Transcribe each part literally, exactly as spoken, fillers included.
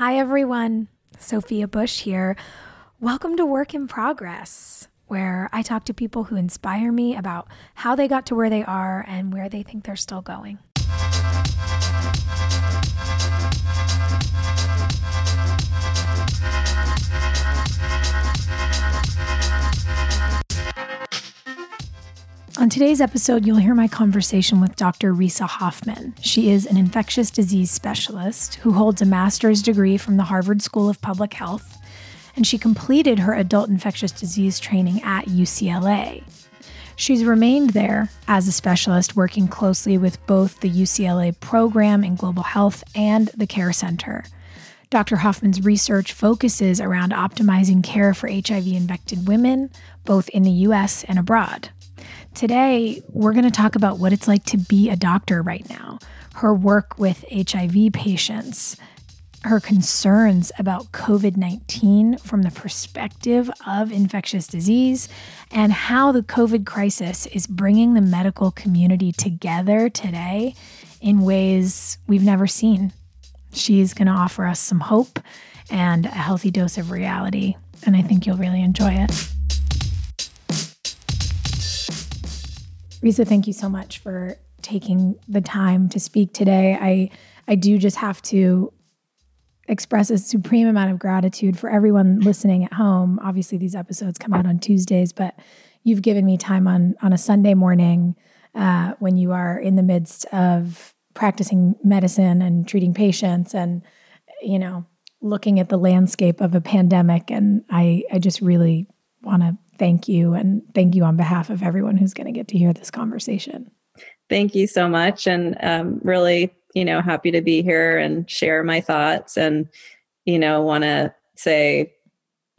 Hi, everyone. Sophia Bush here. Welcome to Work in Progress, where I talk to people who inspire me about how they got to where they are and where they think they're still going. On today's episode, you'll hear my conversation with Doctor Risa Hoffman. She is an infectious disease specialist who holds a master's degree from the Harvard School of Public Health, and she completed her adult infectious disease training at U C L A. She's remained there as a specialist, working closely with both the U C L A Program in Global Health and the Care Center. Doctor Hoffman's research focuses around optimizing care for H I V-infected women, both in the U S and abroad. Today, we're going to talk about what it's like to be a doctor right now, her work with H I V patients, her concerns about COVID nineteen from the perspective of infectious disease, and how the COVID crisis is bringing the medical community together today in ways we've never seen. She's going to offer us some hope and a healthy dose of reality, and I think you'll really enjoy it. Risa, thank you so much for taking the time to speak today. I I do just have to express a supreme amount of gratitude for everyone listening at home. Obviously, these episodes come out on Tuesdays, but you've given me time on, on a Sunday morning uh, when you are in the midst of practicing medicine and treating patients and, you know, looking at the landscape of a pandemic. And I, I just really want to thank you, and thank you on behalf of everyone who's going to get to hear this conversation. Thank you so much, and um, really, you know, happy to be here and share my thoughts. And you know, want to say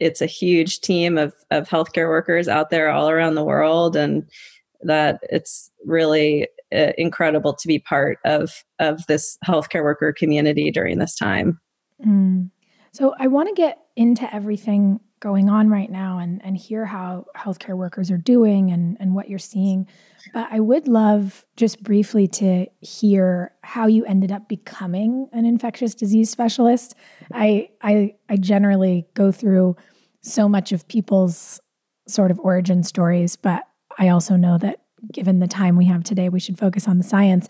it's a huge team of of healthcare workers out there all around the world, and that it's really uh, incredible to be part of of this healthcare worker community during this time. Mm. So I want to get into everything going on right now and, and hear how healthcare workers are doing and, and what you're seeing. But I would love just briefly to hear how you ended up becoming an infectious disease specialist. I I, I generally go through so much of people's sort of origin stories, but I also know that given the time we have today, we should focus on the science.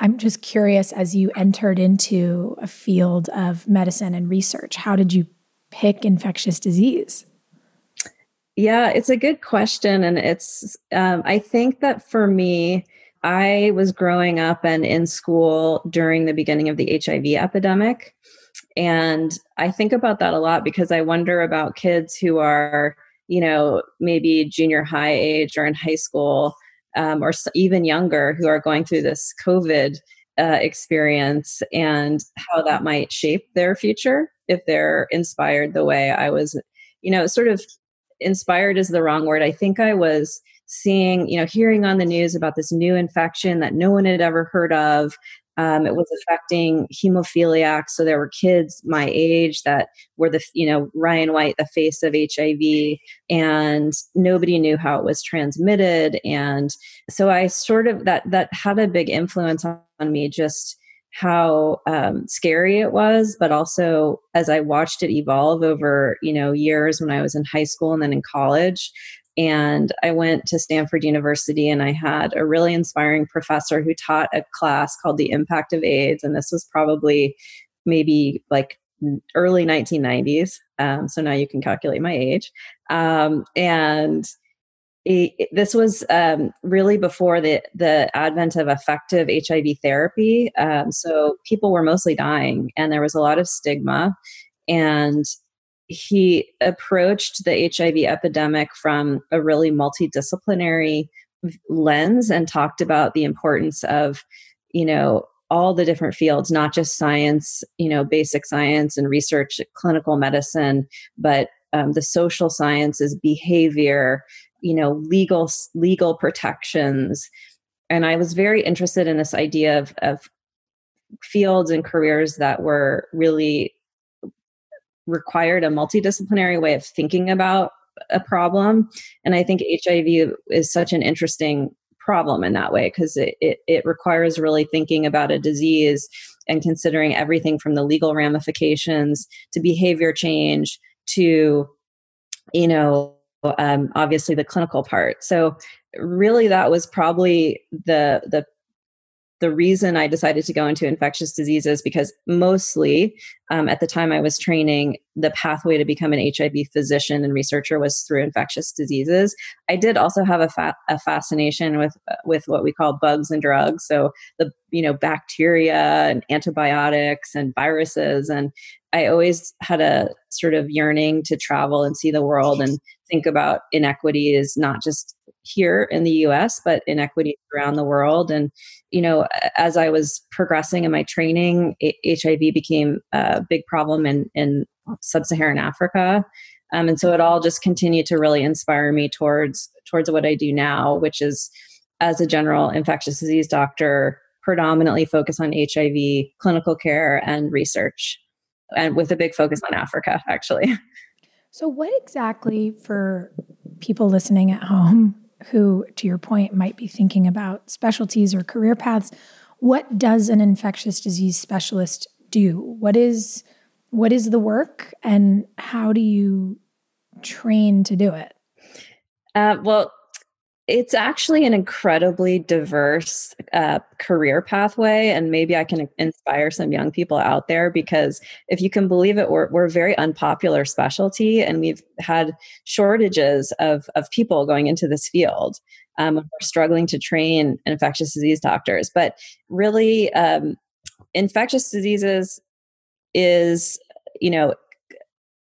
I'm just curious, as you entered into a field of medicine and research, how did you pick infectious disease? Yeah, it's a good question. And it's, um, I think that for me, I was growing up and in school during the beginning of the H I V epidemic. And I think about that a lot because I wonder about kids who are, you know, maybe junior high age or in high school, um, or even younger, who are going through this COVID uh, experience and how that might shape their future, if they're inspired the way I was. You know, sort of inspired is the wrong word. I think I was seeing, you know, hearing on the news about this new infection that no one had ever heard of. Um, it was affecting hemophiliacs. So there were kids my age that were the, you know, Ryan White, the face of H I V, and nobody knew how it was transmitted. And so I sort of, that, that had a big influence on me, just how um, scary it was, but also as I watched it evolve over, you know, years when I was in high school and then in college. And I went to Stanford University and I had a really inspiring professor who taught a class called The Impact of AIDS. And this was probably maybe like early nineteen nineties. Um, so now you can calculate my age. Um, and It, this was um, really before the, the advent of effective H I V therapy. Um, so people were mostly dying and there was a lot of stigma. And he approached the H I V epidemic from a really multidisciplinary lens and talked about the importance of, you know, all the different fields, not just science, you know, basic science and research, clinical medicine, but um, the social sciences, behavior, you know, legal, legal protections. And I was very interested in this idea of, of fields and careers that were really required a multidisciplinary way of thinking about a problem. And I think H I V is such an interesting problem in that way, because it, it, it requires really thinking about a disease and considering everything from the legal ramifications to behavior change to, you know, um, obviously the clinical part. So really that was probably the, the, the reason I decided to go into infectious diseases, because mostly um, at the time I was training, the pathway to become an H I V physician and researcher was through infectious diseases. I did also have a, fa- a fascination with with what we call bugs and drugs, so the you know bacteria and antibiotics and viruses, and I always had a sort of yearning to travel and see the world and think about inequities, not just here in the U S, but inequities around the world. And, you know, as I was progressing in my training, H I V became a big problem in, in Sub-Saharan Africa. Um, and so it all just continued to really inspire me towards, towards what I do now, which is as a general infectious disease doctor, predominantly focus on H I V, clinical care and research, and with a big focus on Africa, actually. So what exactly, for people listening at home, who, to your point, might be thinking about specialties or career paths, what does an infectious disease specialist do? What is what is the work, and how do you train to do it? Uh, well, it's actually an incredibly diverse uh, career pathway, and maybe I can inspire some young people out there, because if you can believe it, we're, we're a very unpopular specialty, and we've had shortages of, of people going into this field. Um, we're struggling to train infectious disease doctors, but really um, infectious diseases is, you know,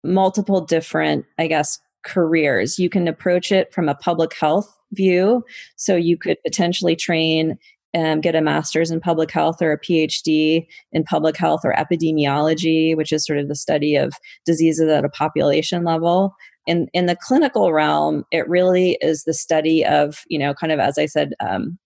multiple different, I guess, careers. You can approach it from a public health view. So you could potentially train and um, get a master's in public health or a P H D in public health or epidemiology, which is sort of the study of diseases at a population level. In, in the clinical realm, it really is the study of, you know, kind of, as I said, um,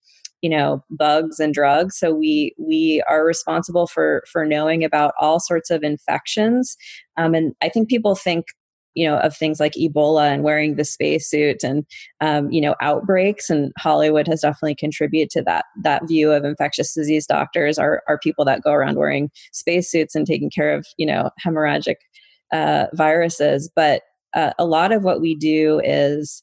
you know, bugs and drugs. So we we are responsible for, for knowing about all sorts of infections. Um, and I think people think, you know, of things like Ebola and wearing the spacesuit and, um, you know, outbreaks. And Hollywood has definitely contributed to that, that view of infectious disease doctors are, are people that go around wearing spacesuits and taking care of, you know, hemorrhagic uh, viruses. But uh, a lot of what we do is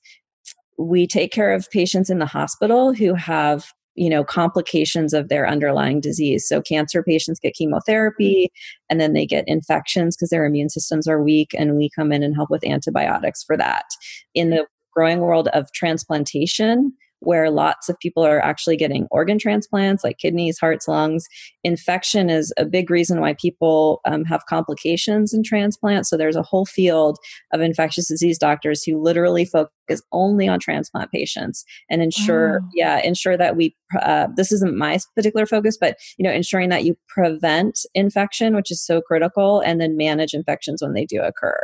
we take care of patients in the hospital who have, you know, complications of their underlying disease. So cancer patients get chemotherapy, and then they get infections because their immune systems are weak, and we come in and help with antibiotics for that. In the growing world of transplantation, where lots of people are actually getting organ transplants like kidneys, hearts, lungs, infection is a big reason why people um, have complications in transplants. So there's a whole field of infectious disease doctors who literally focus only on transplant patients and ensure, wow. yeah, ensure that we, uh, this isn't my particular focus, but, you know, ensuring that you prevent infection, which is so critical, and then manage infections when they do occur.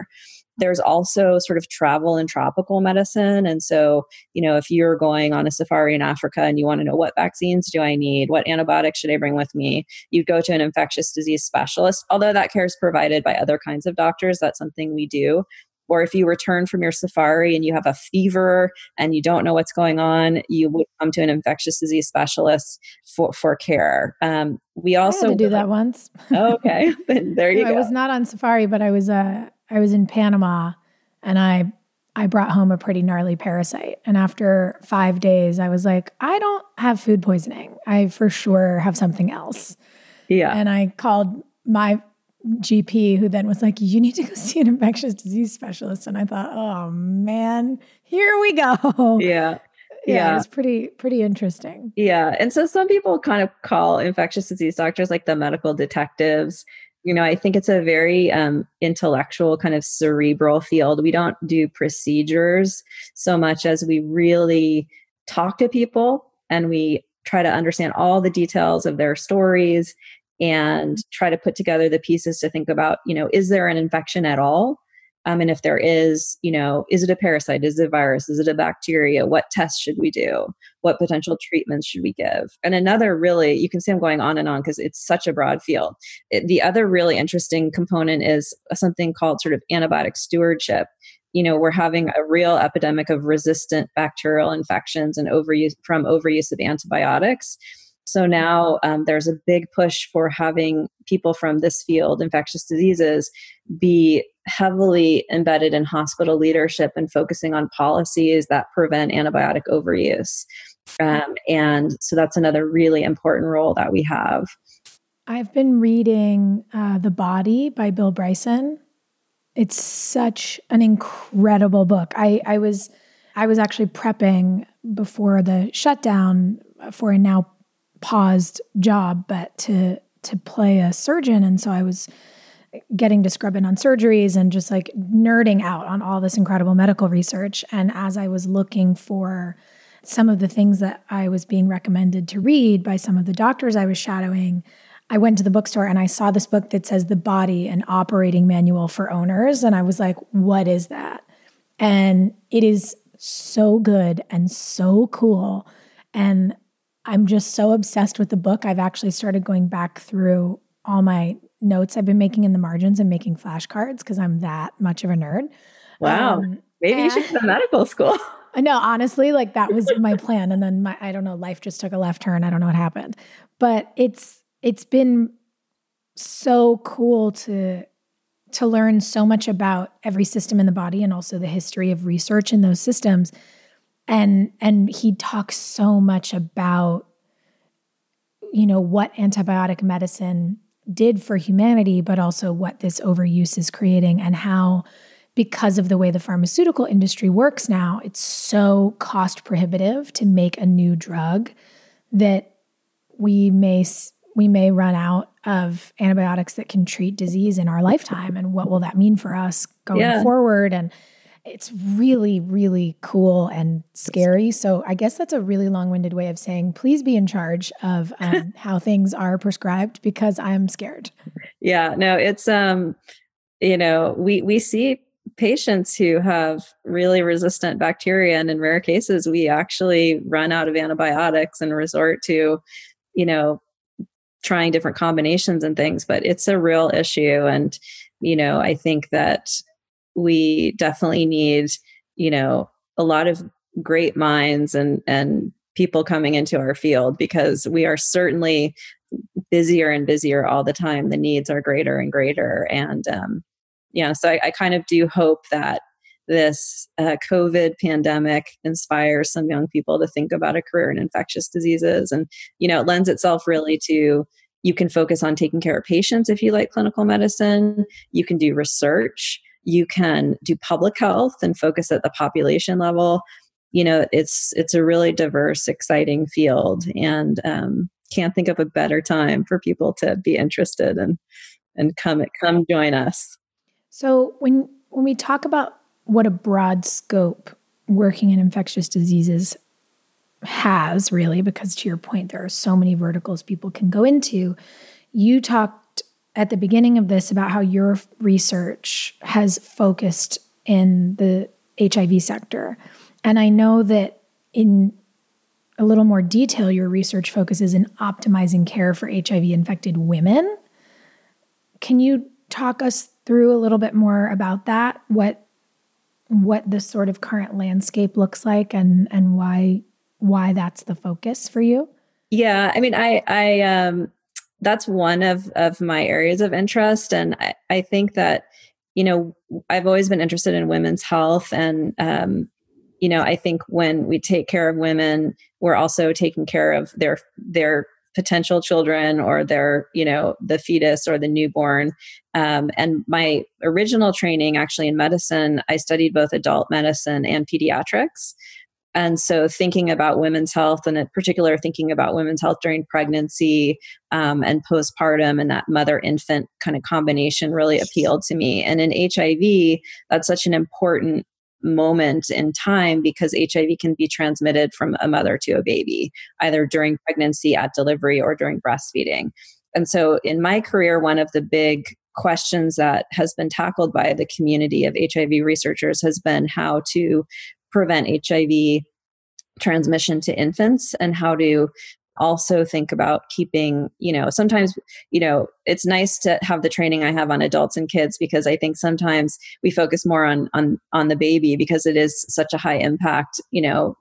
There's also sort of travel and tropical medicine. And so, you know, if you're going on a safari in Africa and you want to know what vaccines do I need, what antibiotics should I bring with me, you go to an infectious disease specialist. Although that care is provided by other kinds of doctors, that's something we do. Or if you return from your safari and you have a fever and you don't know what's going on, you would come to an infectious disease specialist for, for care. Um, we also I had to do that once. Oh, okay. There you no, go. I was not on safari, but I was, uh, I was in Panama, and I I brought home a pretty gnarly parasite. And after five days, I was like, I don't have food poisoning. I for sure have something else. Yeah. And I called my G P, who then was like, you need to go see an infectious disease specialist. And I thought, oh man, here we go. Yeah. Yeah, yeah, it's pretty, pretty interesting. Yeah. And so some people kind of call infectious disease doctors like the medical detectives. You know, I think it's a very um, intellectual kind of cerebral field. We don't do procedures so much as we really talk to people, and we try to understand all the details of their stories and try to put together the pieces to think about, you know, is there an infection at all? Um, and if there is, you know, is it a parasite? Is it a virus? Is it a bacteria? What tests should we do? What potential treatments should we give? And another really, you can see I'm going on and on because it's such a broad field. It, the other really interesting component is something called sort of antibiotic stewardship. You know, we're having a real epidemic of resistant bacterial infections and overuse from overuse of antibiotics. So now um, there's a big push for having people from this field, infectious diseases, be heavily embedded in hospital leadership and focusing on policies that prevent antibiotic overuse. Um, and so that's another really important role that we have. I've been reading uh, The Body by Bill Bryson. It's such an incredible book. I, I was I was actually prepping before the shutdown for a now paused job, but to to play a surgeon, and so I was getting to scrub in on surgeries and just like nerding out on all this incredible medical research. And as I was looking for some of the things that I was being recommended to read by some of the doctors I was shadowing, I went to the bookstore and I saw this book that says The Body, an Operating Manual for Owners. And I was like, what is that? And it is so good and so cool. And I'm just so obsessed with the book. I've actually started going back through all my notes I've been making in the margins and making flashcards because I'm that much of a nerd. Wow. Um, Maybe you should go to medical school. I know, honestly, like that was my plan. And then my, I don't know, life just took a left turn. I don't know what happened, but it's, it's been so cool to, to learn so much about every system in the body and also the history of research in those systems. And, and he talks so much about, you know, what antibiotic medicine did for humanity, but also what this overuse is creating and how, because of the way the pharmaceutical industry works now, it's so cost prohibitive to make a new drug that we may we may run out of antibiotics that can treat disease in our lifetime. And what will that mean for us going yeah. forward? And it's really, really cool and scary. So I guess that's a really long-winded way of saying, please be in charge of um, how things are prescribed because I'm scared. Yeah, no, it's, um, you know, we, we see patients who have really resistant bacteria. And in rare cases, we actually run out of antibiotics and resort to, you know, trying different combinations and things, but it's a real issue. And, you know, I think that we definitely need, you know, a lot of great minds and, and people coming into our field because we are certainly busier and busier all the time. The needs are greater and greater. And, um, yeah, so I, I kind of do hope that this uh, COVID pandemic inspires some young people to think about a career in infectious diseases. And, you know, it lends itself really to, you can focus on taking care of patients if you like clinical medicine, you can do research, you can do public health and focus at the population level. You know, it's, it's a really diverse, exciting field, and um, can't think of a better time for people to be interested and, and come, come join us. So when, when we talk about what a broad scope working in infectious diseases has, really, because to your point, there are so many verticals people can go into. You talked at the beginning of this about how your research has focused in the H I V sector. And I know that in a little more detail, your research focuses in optimizing care for H I V-infected women. Can you talk us through a little bit more about that? What what the sort of current landscape looks like and, and why, why that's the focus for you? Yeah. I mean, I, I, um, that's one of, of my areas of interest. And I, I think that, you know, I've always been interested in women's health and, um, you know, I think when we take care of women, we're also taking care of their, their potential children or their, you know, the fetus or the newborn. Um, and my original training actually in medicine, I studied both adult medicine and pediatrics. And so thinking about women's health and in particular thinking about women's health during pregnancy um, and postpartum and that mother-infant kind of combination really appealed to me. And in H I V, that's such an important moment in time because H I V can be transmitted from a mother to a baby, either during pregnancy, at delivery, or during breastfeeding. And so in my career, one of the big questions that has been tackled by the community of H I V researchers has been how to prevent H I V transmission to infants and how to also think about keeping, you know, sometimes, you know, it's nice to have the training I have on adults and kids because I think sometimes we focus more on, on, on the baby because it is such a high impact, you know,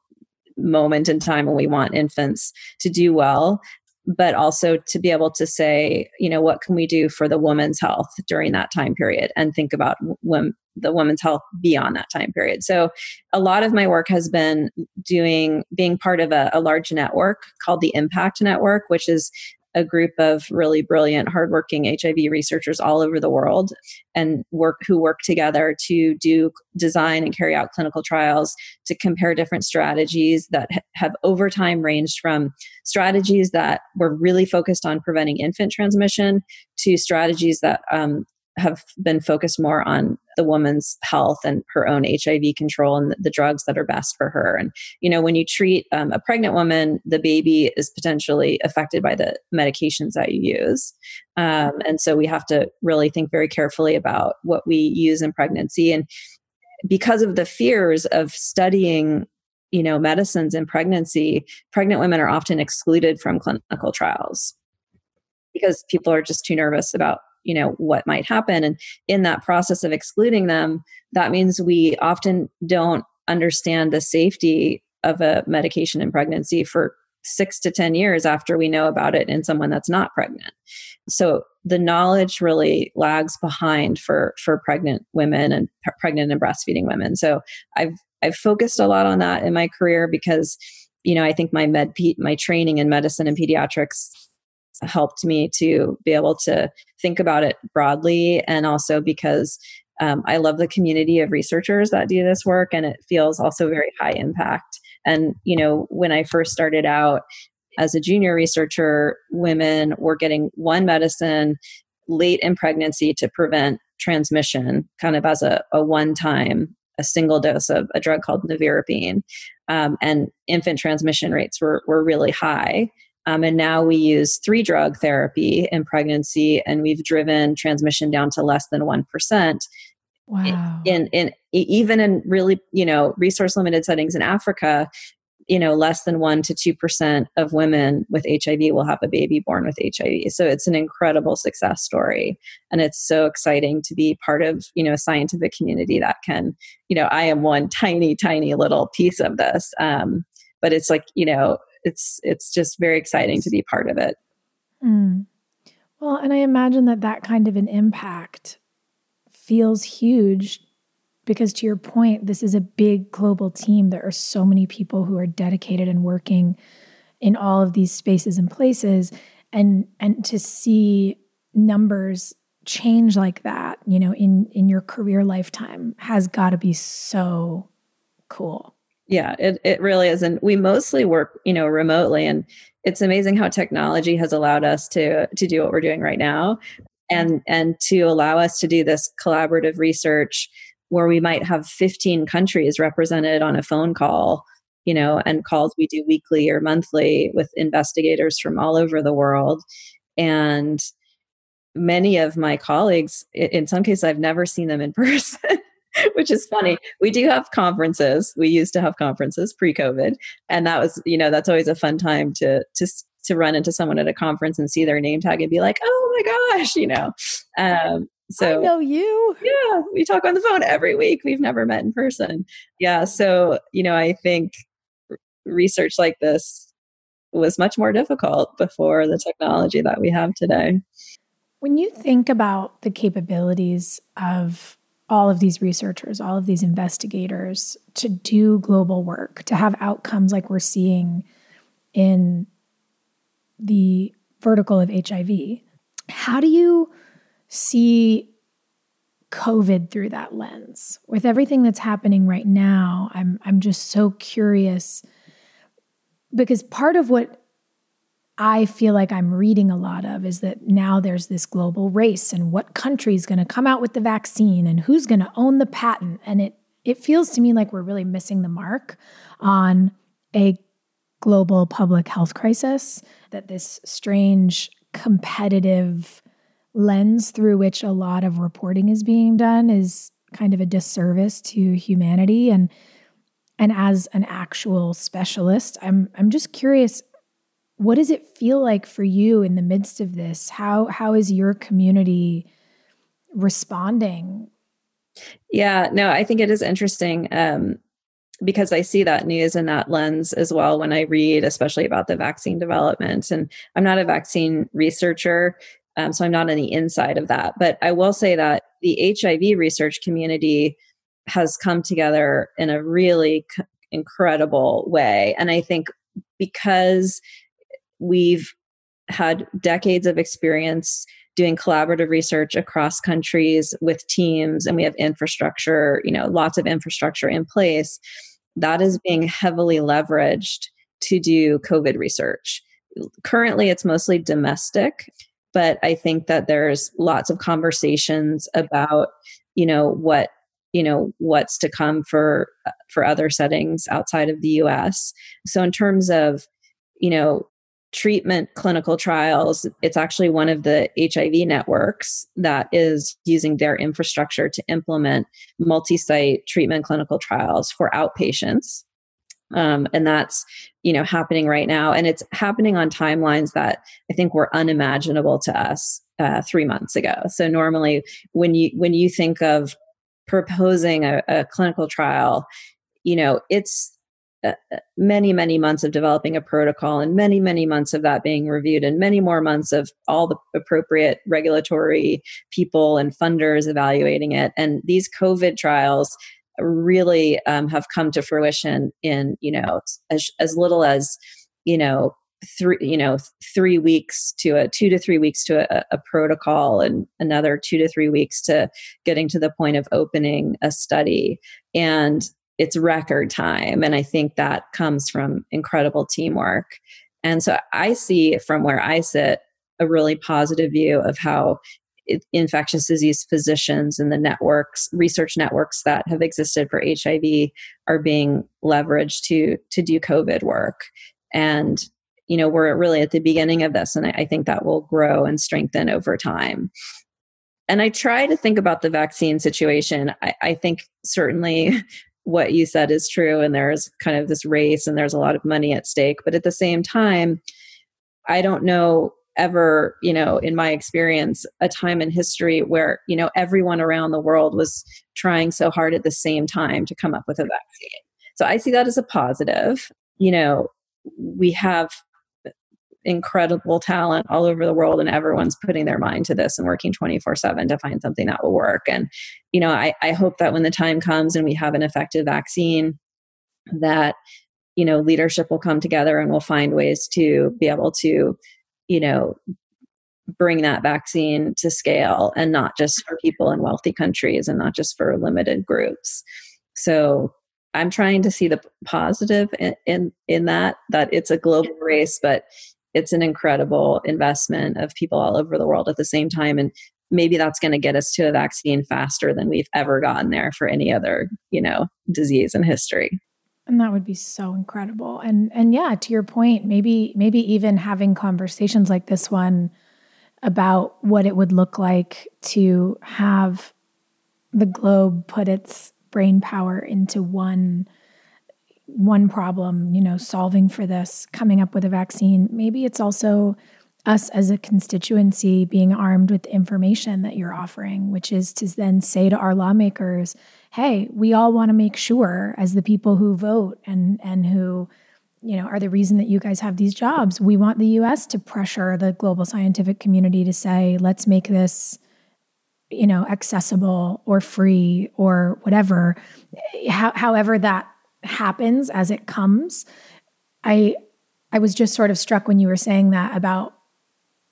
moment in time when we want infants to do well. but also to be able to say, you know, what can we do for the woman's health during that time period, and think about women, the woman's health beyond that time period. So a lot of my work has been doing, being part of a, a large network called the Impact Network, which is a group of really brilliant, hardworking H I V researchers all over the world, and work who work together to do design and carry out clinical trials to compare different strategies that ha- have over time ranged from strategies that were really focused on preventing infant transmission to strategies that um, have been focused more on the woman's health and her own H I V control and the, the drugs that are best for her. And, you know, when you treat um, a pregnant woman, the baby is potentially affected by the medications that you use. Um, and so we have to really think very carefully about what we use in pregnancy. And because of the fears of studying, you know, medicines in pregnancy, pregnant women are often excluded from clinical trials because people are just too nervous about, you know, what might happen. And in that process of excluding them, that means we often don't understand the safety of a medication in pregnancy for six to ten years after we know about it in someone that's not pregnant. So the knowledge really lags behind for, for pregnant women and pre- pregnant and breastfeeding women. So I've, I've focused a lot on that in my career because, you know, I think my med, my training in medicine and pediatrics helped me to be able to think about it broadly. And also because um, I love the community of researchers that do this work, and it feels also very high impact. And, you know, when I first started out as a junior researcher, women were getting one medicine late in pregnancy to prevent transmission, kind of as a, a one-time, a single dose of a drug called nevirapine. Um, and infant transmission rates were were really high. Um, and now we use three drug therapy in pregnancy, and we've driven transmission down to less than one percent. Wow. In, in, in even in really, you know, resource limited settings in Africa, you know, less than one to two percent of women with H I V will have a baby born with H I V. So it's an incredible success story. And it's so exciting to be part of, you know, a scientific community that can, you know, I am one tiny, tiny little piece of this. Um, but it's like, you know, It's it's just very exciting to be part of it. Mm. Well, and I imagine that that kind of an impact feels huge because, to your point, this is a big global team. There are so many people who are dedicated and working in all of these spaces and places, and and to see numbers change like that, you know, in in your career lifetime has got to be so cool. Yeah, it, it really is. And we mostly work, you know, remotely, and it's amazing how technology has allowed us to, to do what we're doing right now, and, and to allow us to do this collaborative research where we might have fifteen countries represented on a phone call, you know, and calls we do weekly or monthly with investigators from all over the world. And many of my colleagues, in some cases, I've never seen them in person. Which is funny. We do have conferences. We used to have conferences pre-COVID, and that was, you know, that's always a fun time to to to run into someone at a conference and see their name tag and be like, oh my gosh, you know. Um, so I know you. Yeah, we talk on the phone every week. We've never met in person. Yeah, so you know, I think research like this was much more difficult before the technology that we have today. When you think about the capabilities of all of these researchers, all of these investigators to do global work, to have outcomes like we're seeing in the vertical of H I V. How do you see COVID through that lens? With everything that's happening right now, I'm I'm just so curious, because part of what I feel like I'm reading a lot of is that now there's this global race, and what country is going to come out with the vaccine and who's going to own the patent. And it it feels to me like we're really missing the mark on a global public health crisis, that this strange competitive lens through which a lot of reporting is being done is kind of a disservice to humanity. And and as an actual specialist, I'm I'm just curious, what does it feel like for you in the midst of this? How how is your community responding? Yeah, no, I think it is interesting. Um, because I see that news and that lens as well when I read, especially about the vaccine development. And I'm not a vaccine researcher, um, so I'm not on the inside of that. But I will say that the H I V research community has come together in a really c- incredible way. And I think because we've had decades of experience doing collaborative research across countries with teams, and we have infrastructure, you know, lots of infrastructure in place, that is being heavily leveraged to do COVID research. Currently, it's mostly domestic, but I think that there's lots of conversations about, you know, what, you know, what's to come for, for other settings outside of the U S. So in terms of, you know, treatment clinical trials, it's actually one of the H I V networks that is using their infrastructure to implement multi-site treatment clinical trials for outpatients. Um, and that's, you know, happening right now. And it's happening on timelines that I think were unimaginable to us uh, three months ago. So normally when you, when you think of proposing a, a clinical trial, you know, it's Uh, many, many months of developing a protocol and many, many months of that being reviewed and many more months of all the appropriate regulatory people and funders evaluating it. And these COVID trials really um, have come to fruition in, you know, as, as little as, you know, three, you know, three weeks to a two to three weeks to a, a protocol and another two to three weeks to getting to the point of opening a study. And it's record time. And I think that comes from incredible teamwork. And so I see from where I sit a really positive view of how it, infectious disease physicians and the networks, research networks that have existed for H I V are being leveraged to, to do COVID work. And, you know, we're really at the beginning of this. And I, I think that will grow and strengthen over time. And I try to think about the vaccine situation. I, I think certainly what you said is true. And there's kind of this race and there's a lot of money at stake. But at the same time, I don't know ever, you know, in my experience, a time in history where, you know, everyone around the world was trying so hard at the same time to come up with a vaccine. So I see that as a positive. You know, we have incredible talent all over the world and everyone's putting their mind to this and working twenty-four seven to find something that will work. And, you know, I, I hope that when the time comes and we have an effective vaccine that, you know, leadership will come together and we'll find ways to be able to, you know, bring that vaccine to scale and not just for people in wealthy countries and not just for limited groups. So I'm trying to see the positive in, in, in that, that it's a global race, but it's an incredible investment of people all over the world at the same time. And maybe that's going to get us to a vaccine faster than we've ever gotten there for any other, you know, disease in history. And that would be so incredible. And, and yeah, to your point, maybe, maybe even having conversations like this one about what it would look like to have the globe put its brain power into one one problem, you know, solving for this, coming up with a vaccine. Maybe it's also us as a constituency being armed with the information that you're offering, which is to then say to our lawmakers, hey, we all want to make sure as the people who vote and and who, you know, are the reason that you guys have these jobs. We want the U S to pressure the global scientific community to say, let's make this, you know, accessible or free or whatever, How, however that happens as it comes. I I was just sort of struck when you were saying that about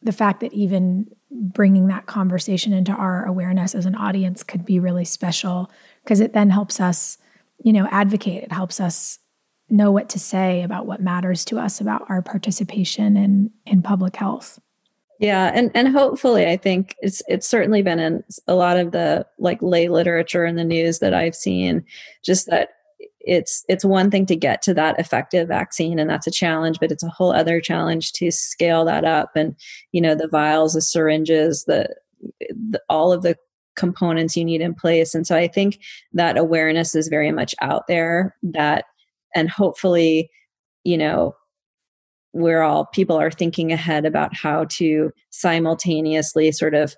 the fact that even bringing that conversation into our awareness as an audience could be really special because it then helps us, you know, advocate. It helps us know what to say about what matters to us about our participation in, in public health. Yeah. And, and hopefully, I think it's it's certainly been in a lot of the like lay literature in the news that I've seen, just that it's it's one thing to get to that effective vaccine, and that's a challenge, but it's a whole other challenge to scale that up. And, you know, the vials, the syringes, the, the all of the components you need in place. And so I think that awareness is very much out there that, and hopefully, you know, where all people are thinking ahead about how to simultaneously sort of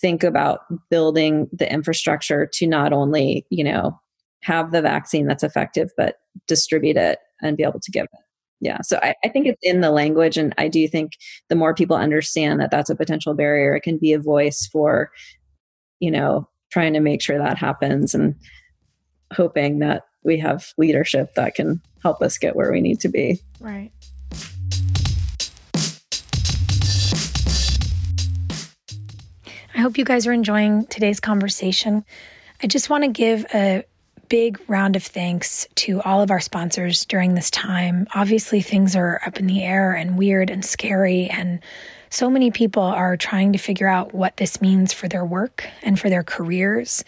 think about building the infrastructure to not only, you know, have the vaccine that's effective, but distribute it and be able to give it. Yeah. So I, I think it's in the language. And I do think the more people understand that that's a potential barrier, it can be a voice for, you know, trying to make sure that happens and hoping that we have leadership that can help us get where we need to be. Right. I hope you guys are enjoying today's conversation. I just want to give a big round of thanks to all of our sponsors during this time. Obviously, things are up in the air and weird and scary, and so many people are trying to figure out what this means for their work and for their careers.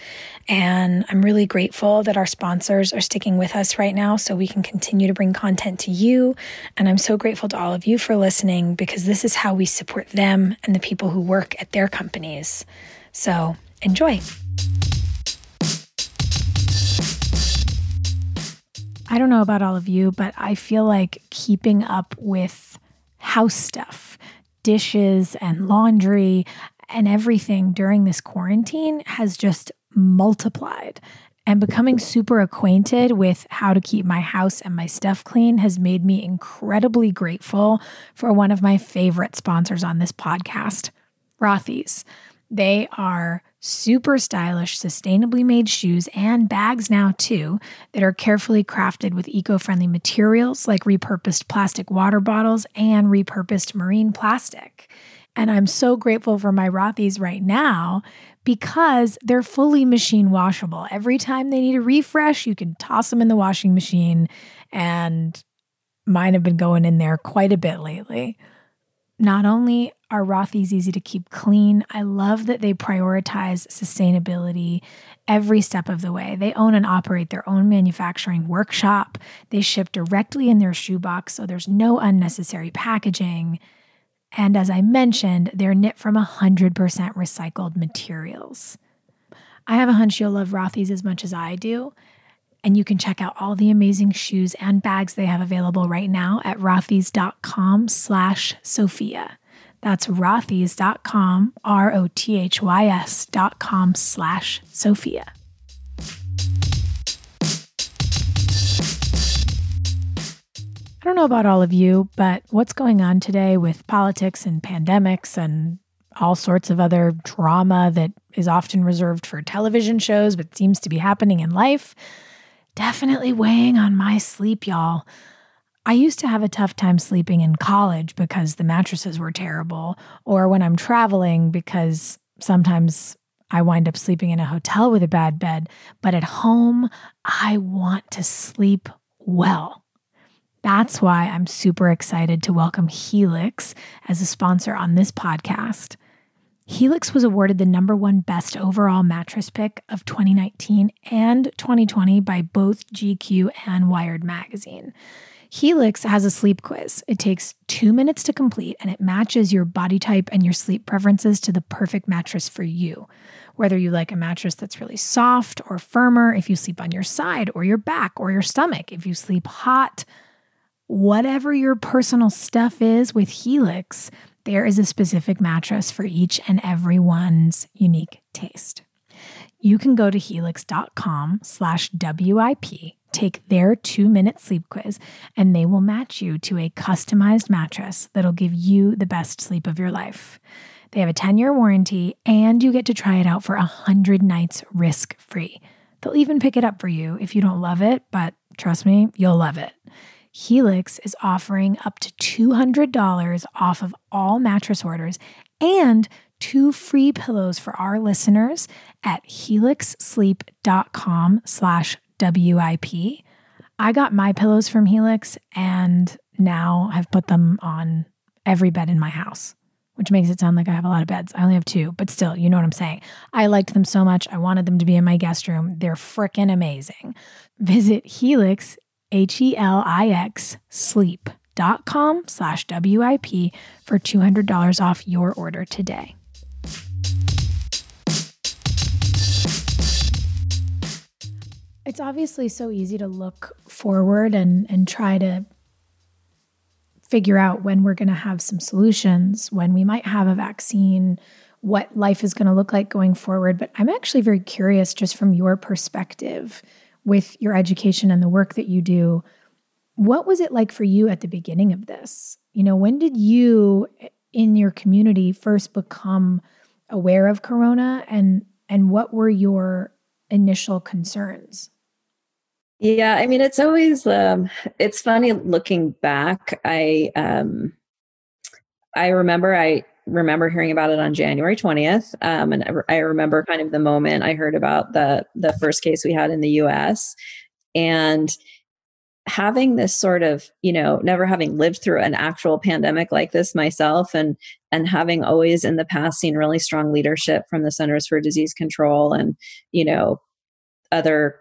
And I'm really grateful that our sponsors are sticking with us right now so we can continue to bring content to you. And I'm so grateful to all of you for listening, because this is how we support them and the people who work at their companies. So enjoy. I don't know about all of you, but I feel like keeping up with house stuff, dishes and laundry and everything during this quarantine has just multiplied. And becoming super acquainted with how to keep my house and my stuff clean has made me incredibly grateful for one of my favorite sponsors on this podcast, Rothy's. They are super stylish, sustainably made shoes and bags now too that are carefully crafted with eco-friendly materials like repurposed plastic water bottles and repurposed marine plastic. And I'm so grateful for my Rothy's right now because they're fully machine washable. Every time they need a refresh, you can toss them in the washing machine, and mine have been going in there quite a bit lately. Not only are Rothy's easy to keep clean, I love that they prioritize sustainability every step of the way. They own and operate their own manufacturing workshop. They ship directly in their shoebox, so there's no unnecessary packaging. And as I mentioned, they're knit from one hundred percent recycled materials. I have a hunch you'll love Rothy's as much as I do. And you can check out all the amazing shoes and bags they have available right now at rothys.com slash Sophia. That's rothys dot com, R O T H Y S dot com slash Sophia. I don't know about all of you, but what's going on today with politics and pandemics and all sorts of other drama that is often reserved for television shows but seems to be happening in life? Definitely weighing on my sleep, y'all. I used to have a tough time sleeping in college because the mattresses were terrible, or when I'm traveling because sometimes I wind up sleeping in a hotel with a bad bed. But at home, I want to sleep well. That's why I'm super excited to welcome Helix as a sponsor on this podcast. Helix was awarded the number one best overall mattress pick of twenty nineteen and twenty twenty by both G Q and Wired magazine. Helix has a sleep quiz. It takes two minutes to complete, and it matches your body type and your sleep preferences to the perfect mattress for you. Whether you like a mattress that's really soft or firmer, if you sleep on your side or your back or your stomach, if you sleep hot, whatever your personal stuff is with Helix, there is a specific mattress for each and everyone's unique taste. You can go to helix.com slash WIP, take their two-minute sleep quiz, and they will match you to a customized mattress that'll give you the best sleep of your life. They have a ten-year warranty, and you get to try it out for one hundred nights risk-free. They'll even pick it up for you if you don't love it, but trust me, you'll love it. Helix is offering up to two hundred dollars off of all mattress orders and two free pillows for our listeners at helixsleep.com slash WIP. I got my pillows from Helix and now have put them on every bed in my house, which makes it sound like I have a lot of beds. I only have two, but still, you know what I'm saying. I liked them so much. I wanted them to be in my guest room. They're freaking amazing. Visit Helix, H E L I X sleep.com slash W I P for two hundred dollars off your order today. It's obviously so easy to look forward and, and try to figure out when we're going to have some solutions, when we might have a vaccine, what life is going to look like going forward. But I'm actually very curious just from your perspective, with your education and the work that you do. What was it like for you at the beginning of this? You know, when did you in your community first become aware of corona, and and what were your initial concerns? Yeah, I mean, it's always, um, it's funny looking back. I, um, I remember, I remember hearing about it on January twentieth. Um, and I, I remember kind of the moment I heard about the, the first case we had in the U S, and having this sort of, you know, never having lived through an actual pandemic like this myself, and, and having always in the past seen really strong leadership from the Centers for Disease Control and, you know, other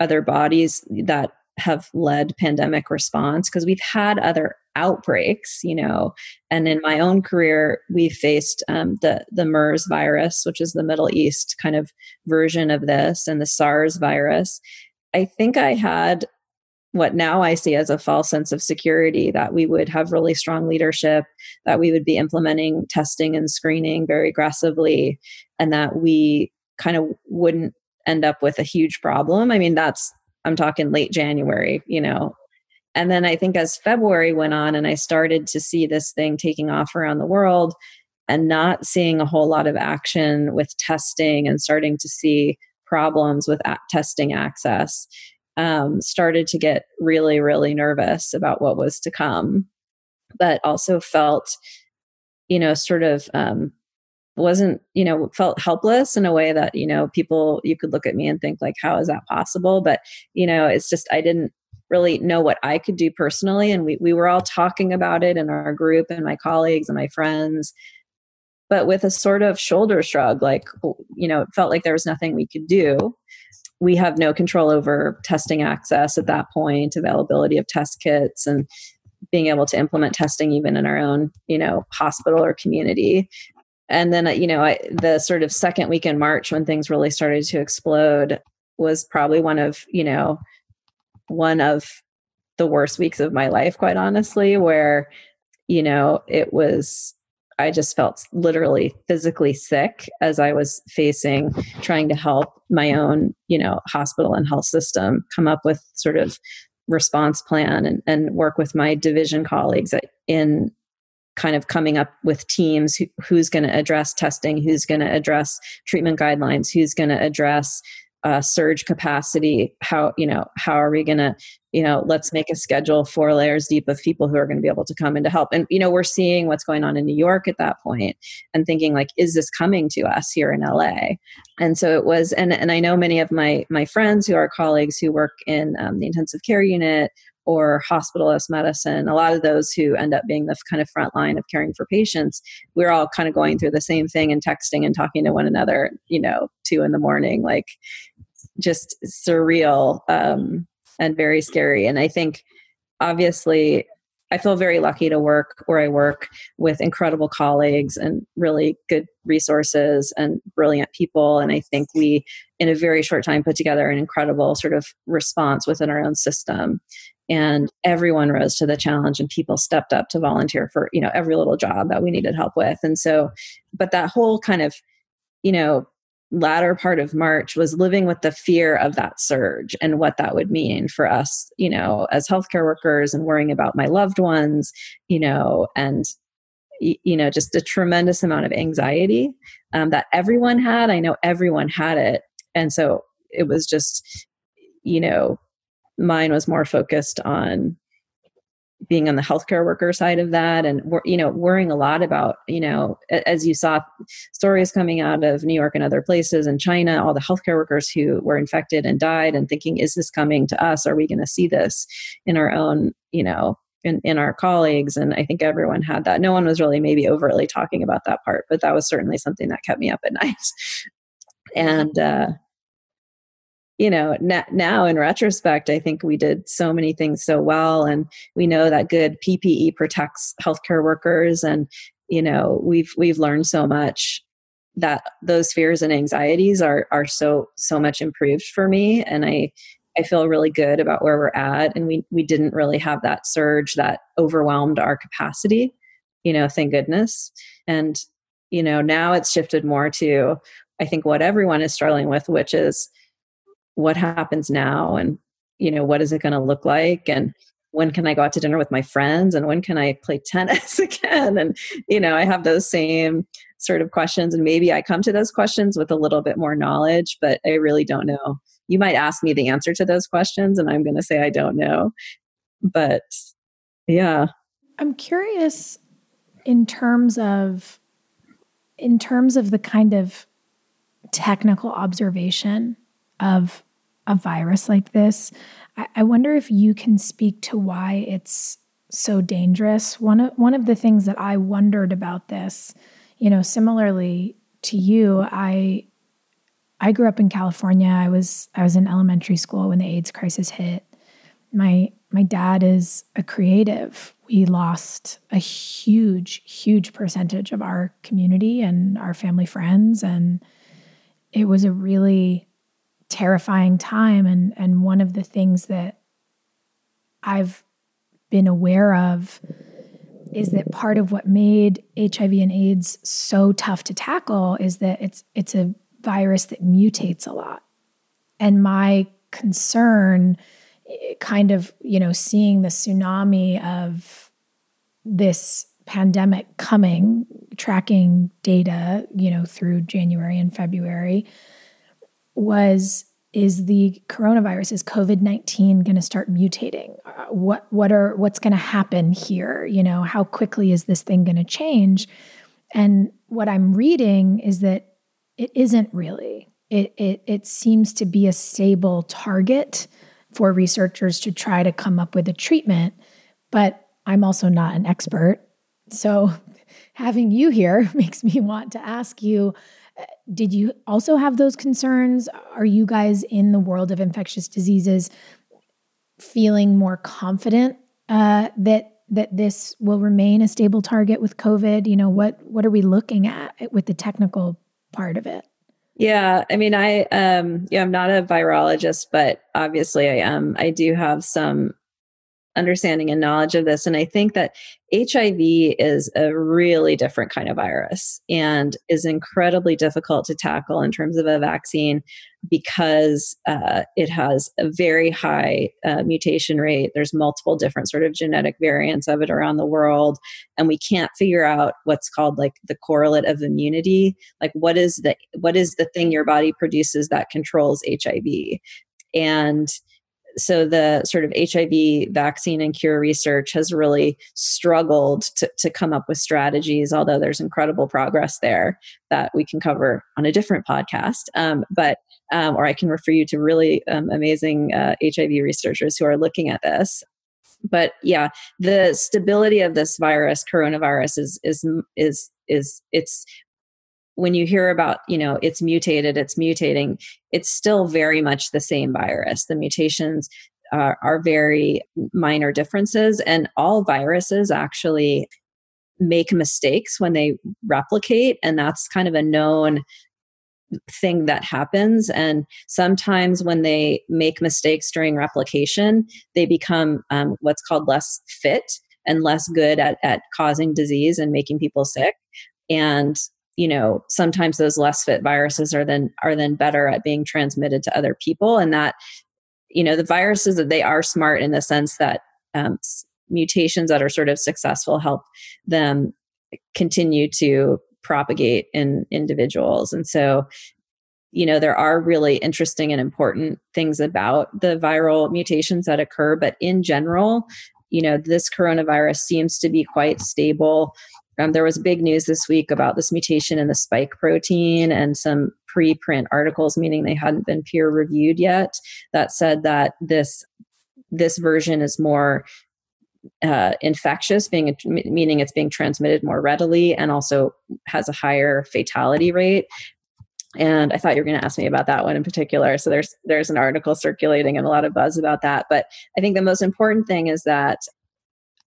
other bodies that have led pandemic response, because we've had other outbreaks, you know, and in my own career, we faced um, the, the MERS virus, which is the Middle East kind of version of this, and the SARS virus. I think I had what now I see as a false sense of security, that we would have really strong leadership, that we would be implementing testing and screening very aggressively, and that we kind of wouldn't end up with a huge problem. I mean, that's, I'm talking late January, you know. And then I think as February went on and I started to see this thing taking off around the world and not seeing a whole lot of action with testing, and starting to see problems with a- testing access, um, started to get really, really nervous about what was to come, but also felt, you know, sort of, um, wasn't, you know, felt helpless in a way that, you know, people, you could look at me and think like, how is that possible? But, you know, it's just, I didn't really know what I could do personally. And we, we were all talking about it in our group and my colleagues and my friends, but with a sort of shoulder shrug, like, you know, it felt like there was nothing we could do. We have no control over testing access at that point, availability of test kits, and being able to implement testing even in our own, you know, hospital or community. And then, you know, I, the sort of second week in March when things really started to explode was probably one of, you know, one of the worst weeks of my life, quite honestly, where, you know, it was, I just felt literally physically sick as I was facing trying to help my own, you know, hospital and health system come up with sort of response plan, and, and work with my division colleagues in kind of coming up with teams, who, who's going to address testing, who's going to address treatment guidelines, who's going to address uh, surge capacity, how, you know, how are we going to, you know, let's make a schedule four layers deep of people who are going to be able to come in to help. And, you know, we're seeing what's going on in New York at that point and thinking like, is this coming to us here in L A? And so it was, and, and I know many of my, my friends who are colleagues who work in um, the intensive care unit or hospitalist medicine, a lot of those who end up being the kind of front line of caring for patients, we're all kind of going through the same thing and texting and talking to one another, you know, two in the morning, like just surreal um, and very scary. And I think obviously I feel very lucky to work where I work with incredible colleagues and really good resources and brilliant people. And I think we, in a very short time, put together an incredible sort of response within our own system. And everyone rose to the challenge, and people stepped up to volunteer for, you know, every little job that we needed help with. And so, but that whole kind of, you know, latter part of March was living with the fear of that surge and what that would mean for us, you know, as healthcare workers, and worrying about my loved ones, you know, and, you know, just a tremendous amount of anxiety um, that everyone had. I know everyone had it. And so it was just, you know, mine was more focused on being on the healthcare worker side of that, and, you know, worrying a lot about, you know, as you saw stories coming out of New York and other places and China, all the healthcare workers who were infected and died, and thinking, is this coming to us? Are we going to see this in our own, you know, in, in our colleagues? And I think everyone had that. No one was really maybe overtly talking about that part, but that was certainly something that kept me up at night. And, uh, you know, n- now in retrospect, I think we did so many things so well. And we know that good P P E protects healthcare workers. And, you know, we've, we've learned so much that those fears and anxieties are, are so, so much improved for me. And I, I feel really good about where we're at. And we, we didn't really have that surge that overwhelmed our capacity, you know, thank goodness. And, you know, now it's shifted more to, I think, what everyone is struggling with, which is, what happens now, and, you know, what is it going to look like, and when can I go out to dinner with my friends, and when can I play tennis again? And, you know, I have those same sort of questions, and maybe I come to those questions with a little bit more knowledge, but I really don't know. You might ask me the answer to those questions and I'm going to say, I don't know. But yeah. I'm curious in terms of, in terms of the kind of technical observation of a virus like this. I, I wonder if you can speak to why it's so dangerous. One of, one of the things that I wondered about this, you know, similarly to you, I, I grew up in California. I was I was in elementary school when the AIDS crisis hit. My my dad is a creative. We lost a huge, huge percentage of our community and our family friends, and it was a really terrifying time. And and one of the things that I've been aware of is that part of what made H I V and AIDS so tough to tackle is that it's it's a virus that mutates a lot. And my concern, kind of, you know, seeing the tsunami of this pandemic coming, tracking data, you know, through January and February, was, is the coronavirus, is COVID nineteen going to start mutating? Uh, what, what are, what's going to happen here? You know, how quickly is this thing going to change? And what I'm reading is that it isn't really. It, it it seems to be a stable target for researchers to try to come up with a treatment, but I'm also not an expert. So having you here makes me want to ask you, did you also have those concerns? Are you guys in the world of infectious diseases feeling more confident uh, that that this will remain a stable target with COVID? You know, what what are we looking at with the technical part of it? Yeah. I mean, I, um, yeah, I'm not a virologist, but obviously I am. I do have some understanding and knowledge of this. And I think that H I V is a really different kind of virus and is incredibly difficult to tackle in terms of a vaccine because uh, it has a very high uh, mutation rate. There's multiple different sort of genetic variants of it around the world. And we can't figure out what's called like the correlate of immunity. Like what is the, what is the thing your body produces that controls H I V? And so the sort of H I V vaccine and cure research has really struggled to, to come up with strategies, although there's incredible progress there that we can cover on a different podcast. Um, but um, or I can refer you to really um, amazing uh, H I V researchers who are looking at this. But yeah, the stability of this virus, coronavirus, is is is is it's. When you hear about, you know, it's mutated, it's mutating, it's still very much the same virus. The mutations are, are very minor differences, and all viruses actually make mistakes when they replicate. And that's kind of a known thing that happens. And sometimes when they make mistakes during replication, they become um, what's called less fit and less good at, at causing disease and making people sick. And you know, sometimes those less fit viruses are then are then better at being transmitted to other people. And that, you know, the viruses, that they are smart in the sense that um, mutations that are sort of successful help them continue to propagate in individuals. And so, you know, there are really interesting and important things about the viral mutations that occur. But in general, you know, this coronavirus seems to be quite stable. Um, there was big news this week about this mutation in the spike protein and some preprint articles, meaning they hadn't been peer reviewed yet, that said that this this version is more uh, infectious, being meaning it's being transmitted more readily and also has a higher fatality rate. And I thought you were going to ask me about that one in particular. So there's there's an article circulating and a lot of buzz about that. But I think the most important thing is that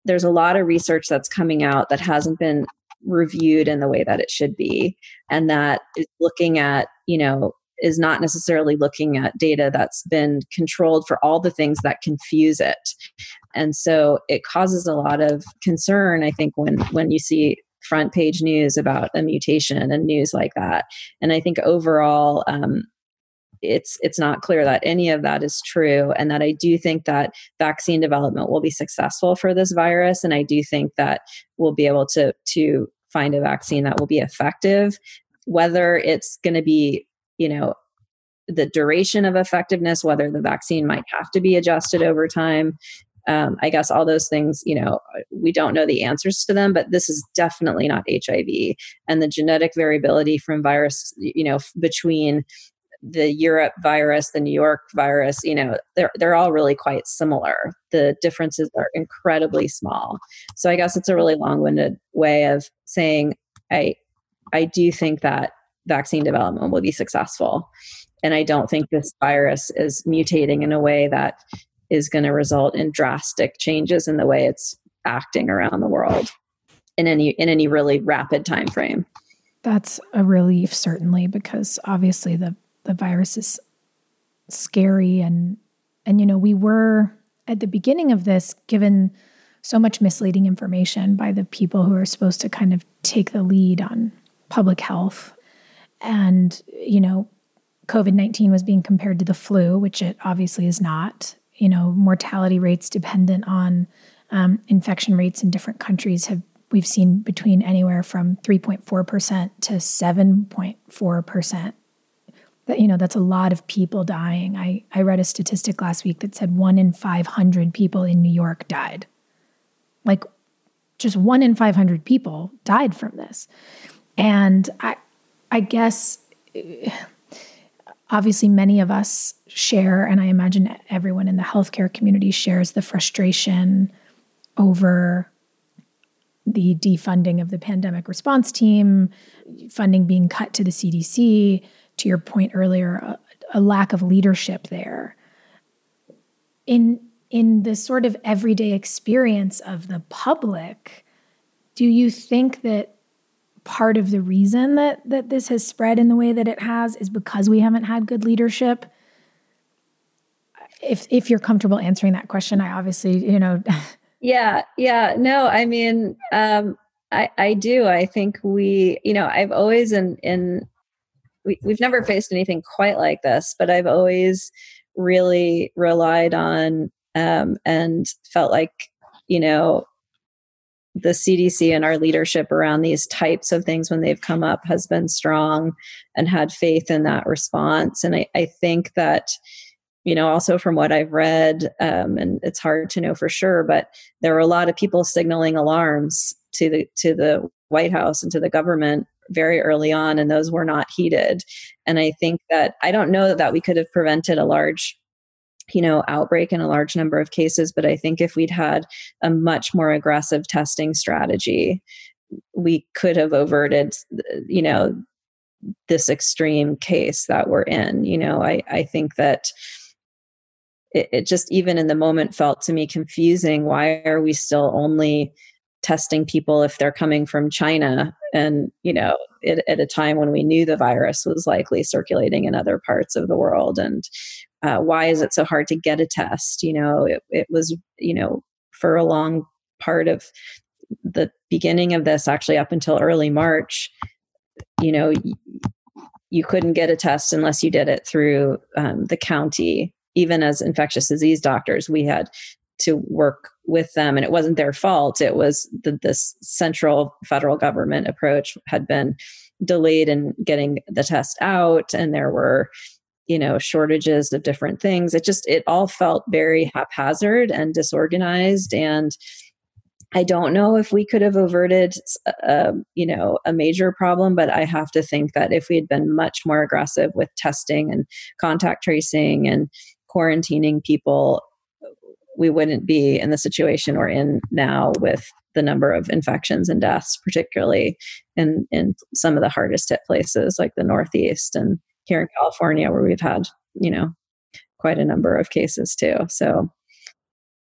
there's a lot of research that's coming out that hasn't been reviewed in the way that it should be. And that is looking at, you know, is not necessarily looking at data that's been controlled for all the things that confuse it. And so it causes a lot of concern, I think, when, when you see front page news about a mutation and news like that. And I think overall, um, it's it's not clear that any of that is true, and that I do think that vaccine development will be successful for this virus, and I do think that we'll be able to to find a vaccine that will be effective. Whether it's going to be, you know, the duration of effectiveness, whether the vaccine might have to be adjusted over time, um, I guess all those things, you know, we don't know the answers to them, but this is definitely not H I V. And the genetic variability from virus, you know, between the Europe virus, the New York virus, you know, they're, they're all really quite similar. The differences are incredibly small. So I guess it's a really long-winded way of saying, I, I do think that vaccine development will be successful. And I don't think this virus is mutating in a way that is going to result in drastic changes in the way it's acting around the world in any in any really rapid time frame. That's a relief, certainly, because obviously the the virus is scary, and and you know, we were at the beginning of this given so much misleading information by the people who are supposed to kind of take the lead on public health. And, you know, COVID nineteen was being compared to the flu, which it obviously is not. You know, mortality rates dependent on um, infection rates in different countries have, we've seen between anywhere from three point four percent to seven point four percent. That, you know, that's a lot of people dying. I, I read a statistic last week that said one in five hundred people in New York died. Like, just one in five hundred people died from this. And I, I guess... Obviously, many of us share, and I imagine everyone in the healthcare community shares, the frustration over the defunding of the pandemic response team, funding being cut to the C D C, to your point earlier, a, a lack of leadership there. In, in the sort of everyday experience of the public, do you think that part of the reason that that this has spread in the way that it has is because we haven't had good leadership? If if you're comfortable answering that question, I obviously, you know. Yeah, yeah. No, I mean, um, I, I do. I think we, you know, I've always in, in we, we've never faced anything quite like this, but I've always really relied on um, and felt like, you know, the C D C and our leadership around these types of things when they've come up has been strong and had faith in that response. And I, I think that, you know, also from what I've read, um, and it's hard to know for sure, but there were a lot of people signaling alarms to the, to the White House and to the government very early on, and those were not heeded. And I think that, I don't know that we could have prevented a large you know, outbreak in a large number of cases. But I think if we'd had a much more aggressive testing strategy, we could have averted, you know, this extreme case that we're in. You know, I, I think that it, it just, even in the moment, felt to me confusing. Why are we still only testing people if they're coming from China? And, you know, it, at a time when we knew the virus was likely circulating in other parts of the world. And Uh, why is it so hard to get a test? You know, it, it was, you know, for a long part of the beginning of this, actually up until early March, you know, y- you couldn't get a test unless you did it through um, the county. Even as infectious disease doctors, we had to work with them, and it wasn't their fault. It was the, this central federal government approach had been delayed in getting the test out, and there were, you know, shortages of different things. It just, it all felt very haphazard and disorganized. And I don't know if we could have averted, uh, you know, a major problem, but I have to think that if we had been much more aggressive with testing and contact tracing and quarantining people, we wouldn't be in the situation we're in now with the number of infections and deaths, particularly in, in some of the hardest hit places like the Northeast and here in California, where we've had, you know, quite a number of cases too. So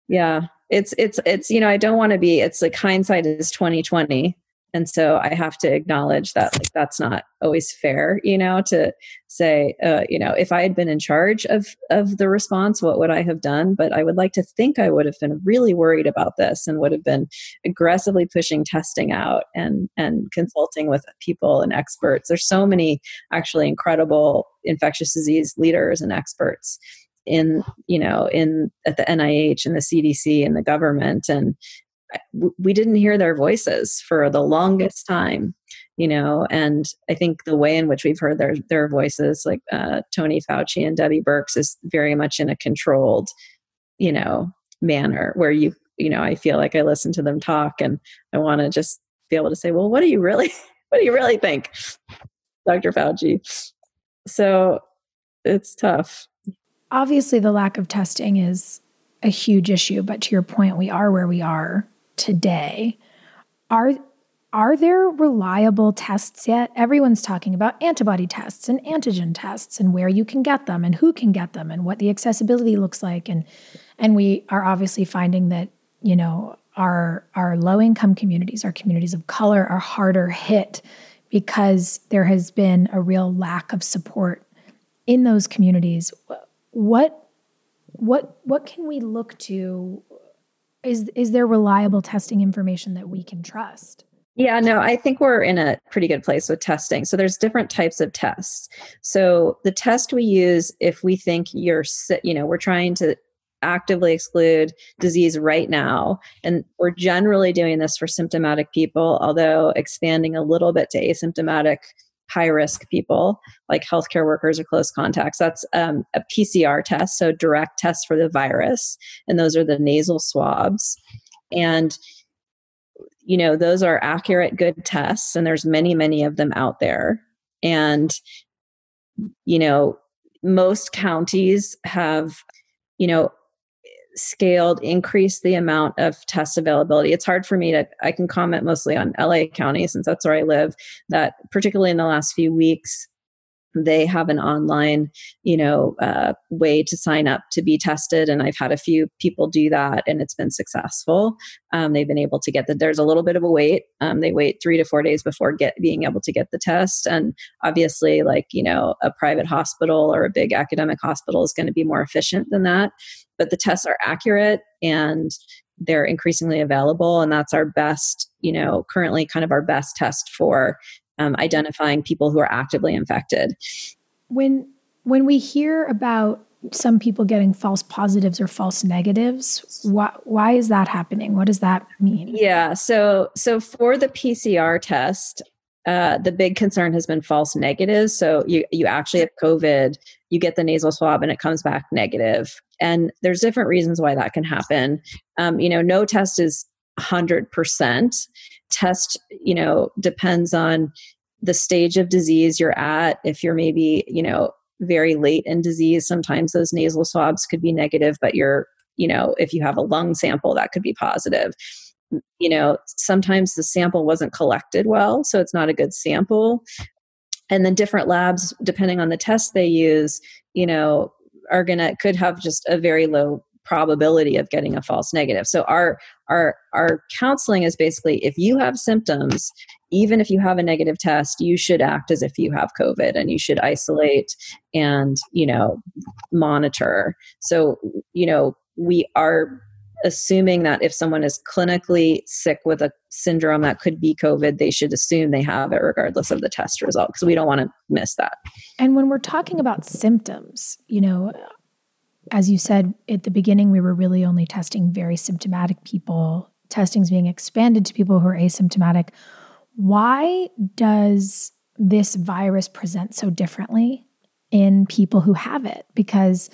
yeah, it's, it's, it's, you know, I don't want to be, it's like hindsight is twenty twenty, And so I have to acknowledge that like that's not always fair, you know, to say, uh, you know, if I had been in charge of of the response, what would I have done? But I would like to think I would have been really worried about this and would have been aggressively pushing testing out and and consulting with people and experts. There's so many actually incredible infectious disease leaders and experts in, you know, in at the N I H and the C D C and the government, and we didn't hear their voices for the longest time, you know, and I think the way in which we've heard their their voices, like uh, Tony Fauci and Debbie Birx, is very much in a controlled, you know, manner where you, you know, I feel like I listen to them talk and I want to just be able to say, well, what do you really, what do you really think, Doctor Fauci? So it's tough. Obviously, the lack of testing is a huge issue, but to your point, we are where we are today. Are are there reliable tests yet? Everyone's talking about antibody tests and antigen tests and where you can get them and who can get them and what the accessibility looks like. And and we are obviously finding that, you know, our our low-income communities, our communities of color are harder hit because there has been a real lack of support in those communities. What what what can we look to? Is is there reliable testing information that we can trust? Yeah, no, I think we're in a pretty good place with testing. So there's different types of tests. So the test we use if we think you're sick, you know, we're trying to actively exclude disease right now. And we're generally doing this for symptomatic people, although expanding a little bit to asymptomatic high-risk people, like healthcare workers or close contacts. That's um, a P C R test, so direct test for the virus, and those are the nasal swabs. And, you know, those are accurate, good tests, and there's many, many of them out there. And, you know, most counties have, you know, scaled, increased the amount of test availability. It's hard for me to, I can comment mostly on L A County since that's where I live, that particularly in the last few weeks, they have an online, you know, uh, way to sign up to be tested. And I've had a few people do that and it's been successful. Um, they've been able to get that. There's a little bit of a wait. Um, they wait three to four days before get, being able to get the test. And obviously, like, you know, a private hospital or a big academic hospital is going to be more efficient than that. But the tests are accurate and they're increasingly available. And that's our best, you know, currently kind of our best test for um, identifying people who are actively infected. When when we hear about some people getting false positives or false negatives, why, why is that happening? What does that mean? Yeah. So so for the P C R test, Uh, the big concern has been false negatives. So you, you actually have COVID, you get the nasal swab and it comes back negative. And there's different reasons why that can happen. Um, you know, no test is one hundred percent. Test, you know, depends on the stage of disease you're at. If you're maybe, you know, very late in disease, sometimes those nasal swabs could be negative, but you're, you know, if you have a lung sample, that could be positive. You know, sometimes the sample wasn't collected well, so it's not a good sample. And then different labs, depending on the test they use, you know, are gonna could have just a very low probability of getting a false negative. So our our our counseling is basically if you have symptoms, even if you have a negative test, you should act as if you have COVID and you should isolate and, you know, monitor. So, you know, we are assuming that if someone is clinically sick with a syndrome that could be COVID, they should assume they have it regardless of the test result, because we don't want to miss that. And when we're talking about symptoms, you know, as you said at the beginning, we were really only testing very symptomatic people. Testing's being expanded to people who are asymptomatic. Why does this virus present so differently in people who have it? Because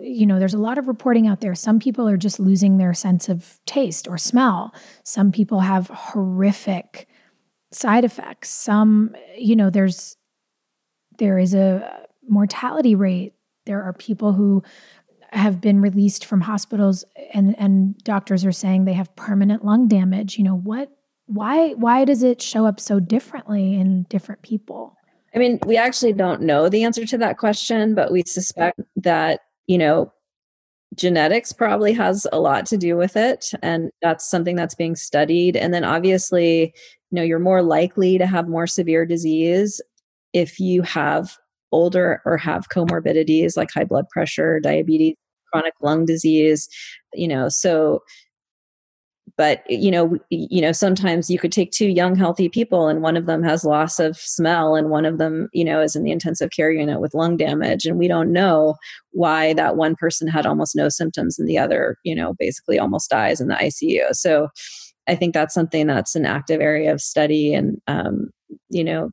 you know, there's a lot of reporting out there. Some people are just losing their sense of taste or smell. Some people have horrific side effects. Some, you know, there's, there is a mortality rate. There are people who have been released from hospitals and, and doctors are saying they have permanent lung damage. You know, what, why, why does it show up so differently in different people? I mean, we actually don't know the answer to that question, but we suspect that, you know, genetics probably has a lot to do with it. And that's something that's being studied. And then obviously, you know, you're more likely to have more severe disease if you have older or have comorbidities like high blood pressure, diabetes, chronic lung disease, you know, so, but, you know, you know, sometimes you could take two young, healthy people and one of them has loss of smell and one of them, you know, is in the intensive care unit with lung damage. And we don't know why that one person had almost no symptoms and the other, you know, basically almost dies in the I C U. So I think that's something that's an active area of study and, um, you know,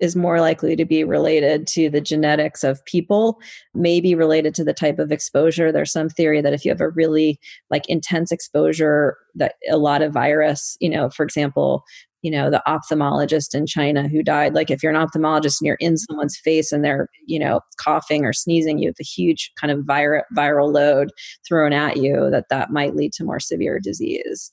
is more likely to be related to the genetics of people, maybe related to the type of exposure. There's some theory that if you have a really like intense exposure, that a lot of virus, you know, for example, you know, the ophthalmologist in China who died, like if you're an ophthalmologist and you're in someone's face and they're, you know, coughing or sneezing, you have a huge kind of vir- viral load thrown at you that that might lead to more severe disease.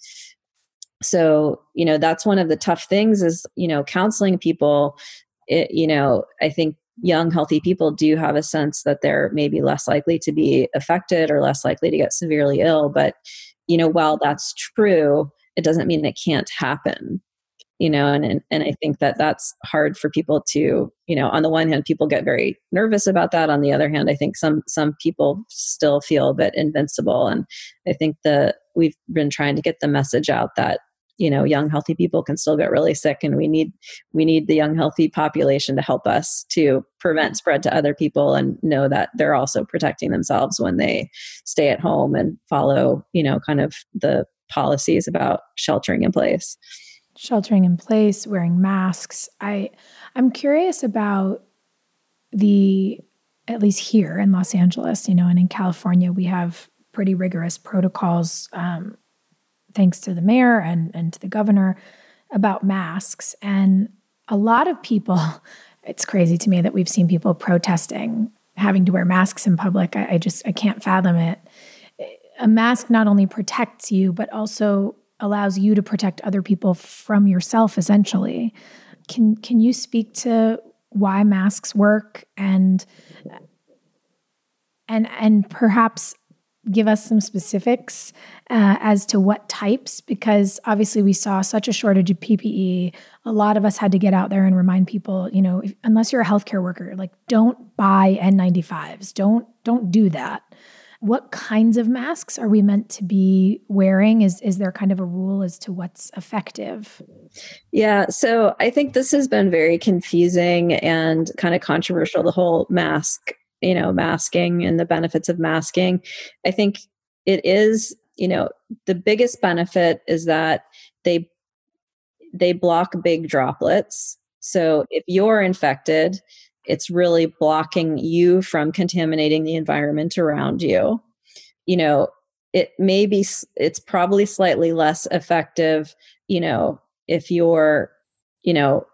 So, you know, that's one of the tough things is, you know, counseling people. It, you know, I think young, healthy people do have a sense that they're maybe less likely to be affected or less likely to get severely ill. But, you know, while that's true, it doesn't mean it can't happen, you know, and, and, and I think that that's hard for people to, you know, on the one hand, people get very nervous about that. On the other hand, I think some, some people still feel a bit invincible. And I think that we've been trying to get the message out that, you know, young, healthy people can still get really sick, and we need we need the young, healthy population to help us to prevent spread to other people and know that they're also protecting themselves when they stay at home and follow, you know, kind of the policies about sheltering in place. Sheltering in place, wearing masks. I, I'm curious about the, at least here in Los Angeles, you know, and in California, we have pretty rigorous protocols, um, thanks to the mayor and, and to the governor, about masks. And a lot of people, it's crazy to me that we've seen people protesting having to wear masks in public. I, I just, I can't fathom it. A mask not only protects you, but also allows you to protect other people from yourself, essentially. Can, can you speak to why masks work and, and, and perhaps give us some specifics uh, as to what types, because obviously we saw such a shortage of P P E. A lot of us had to get out there and remind people, you know, if, unless you're a healthcare worker, like don't buy N ninety-fives. Don't don't do that. What kinds of masks are we meant to be wearing? Is is there kind of a rule as to what's effective? Yeah, so I think this has been very confusing and kind of controversial, the whole mask you know, masking and the benefits of masking. I think it is, you know, the biggest benefit is that they, they block big droplets. So if you're infected, it's really blocking you from contaminating the environment around you. You know, it may be, it's probably slightly less effective, you know, if you're, you know,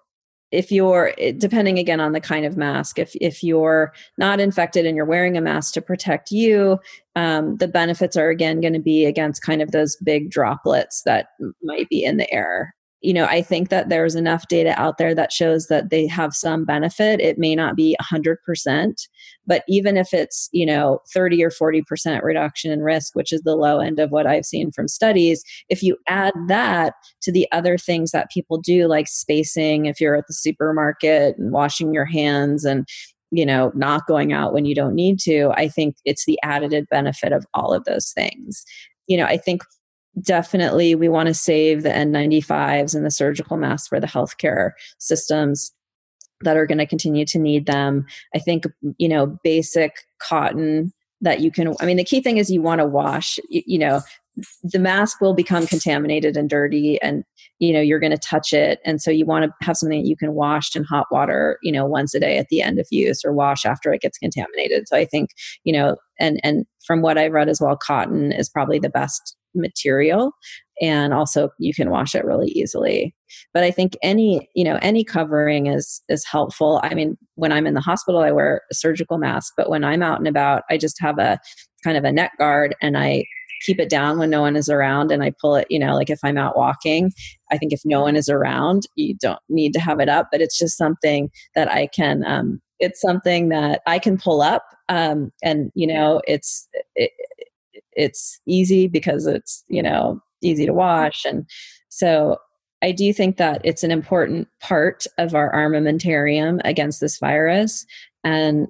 if you're, depending again on the kind of mask, if if you're not infected and you're wearing a mask to protect you, um, the benefits are again going to be against kind of those big droplets that might be in the air. You know, I think that there's enough data out there that shows that they have some benefit. It may not be one hundred percent, but even if it's, you know, thirty or forty percent reduction in risk, which is the low end of what I've seen from studies, if you add that to the other things that people do, like spacing, if you're at the supermarket and washing your hands and, you know, not going out when you don't need to, I think it's the added benefit of all of those things. You know, I think definitely we want to save the N ninety-fives and the surgical masks for the healthcare systems that are going to continue to need them. I think, you know, basic cotton that you can, I mean, the key thing is you want to wash, you, you know, the mask will become contaminated and dirty and, you know, you're going to touch it. And so you want to have something that you can wash in hot water, you know, once a day at the end of use or wash after it gets contaminated. So I think, you know, and, and from what I've read as well, cotton is probably the best material, and also you can wash it really easily. But I think any, you know, any covering is is helpful. I mean, when I'm in the hospital, I wear a surgical mask, but when I'm out and about, I just have a kind of a neck guard and I keep it down when no one is around and I pull it, you know, like if I'm out walking, I think if no one is around, you don't need to have it up, but it's just something that I can, um, it's something that I can pull up. Um, and you know, it's, it, it's easy because it's, you know, easy to wash. And so I do think that it's an important part of our armamentarium against this virus. And,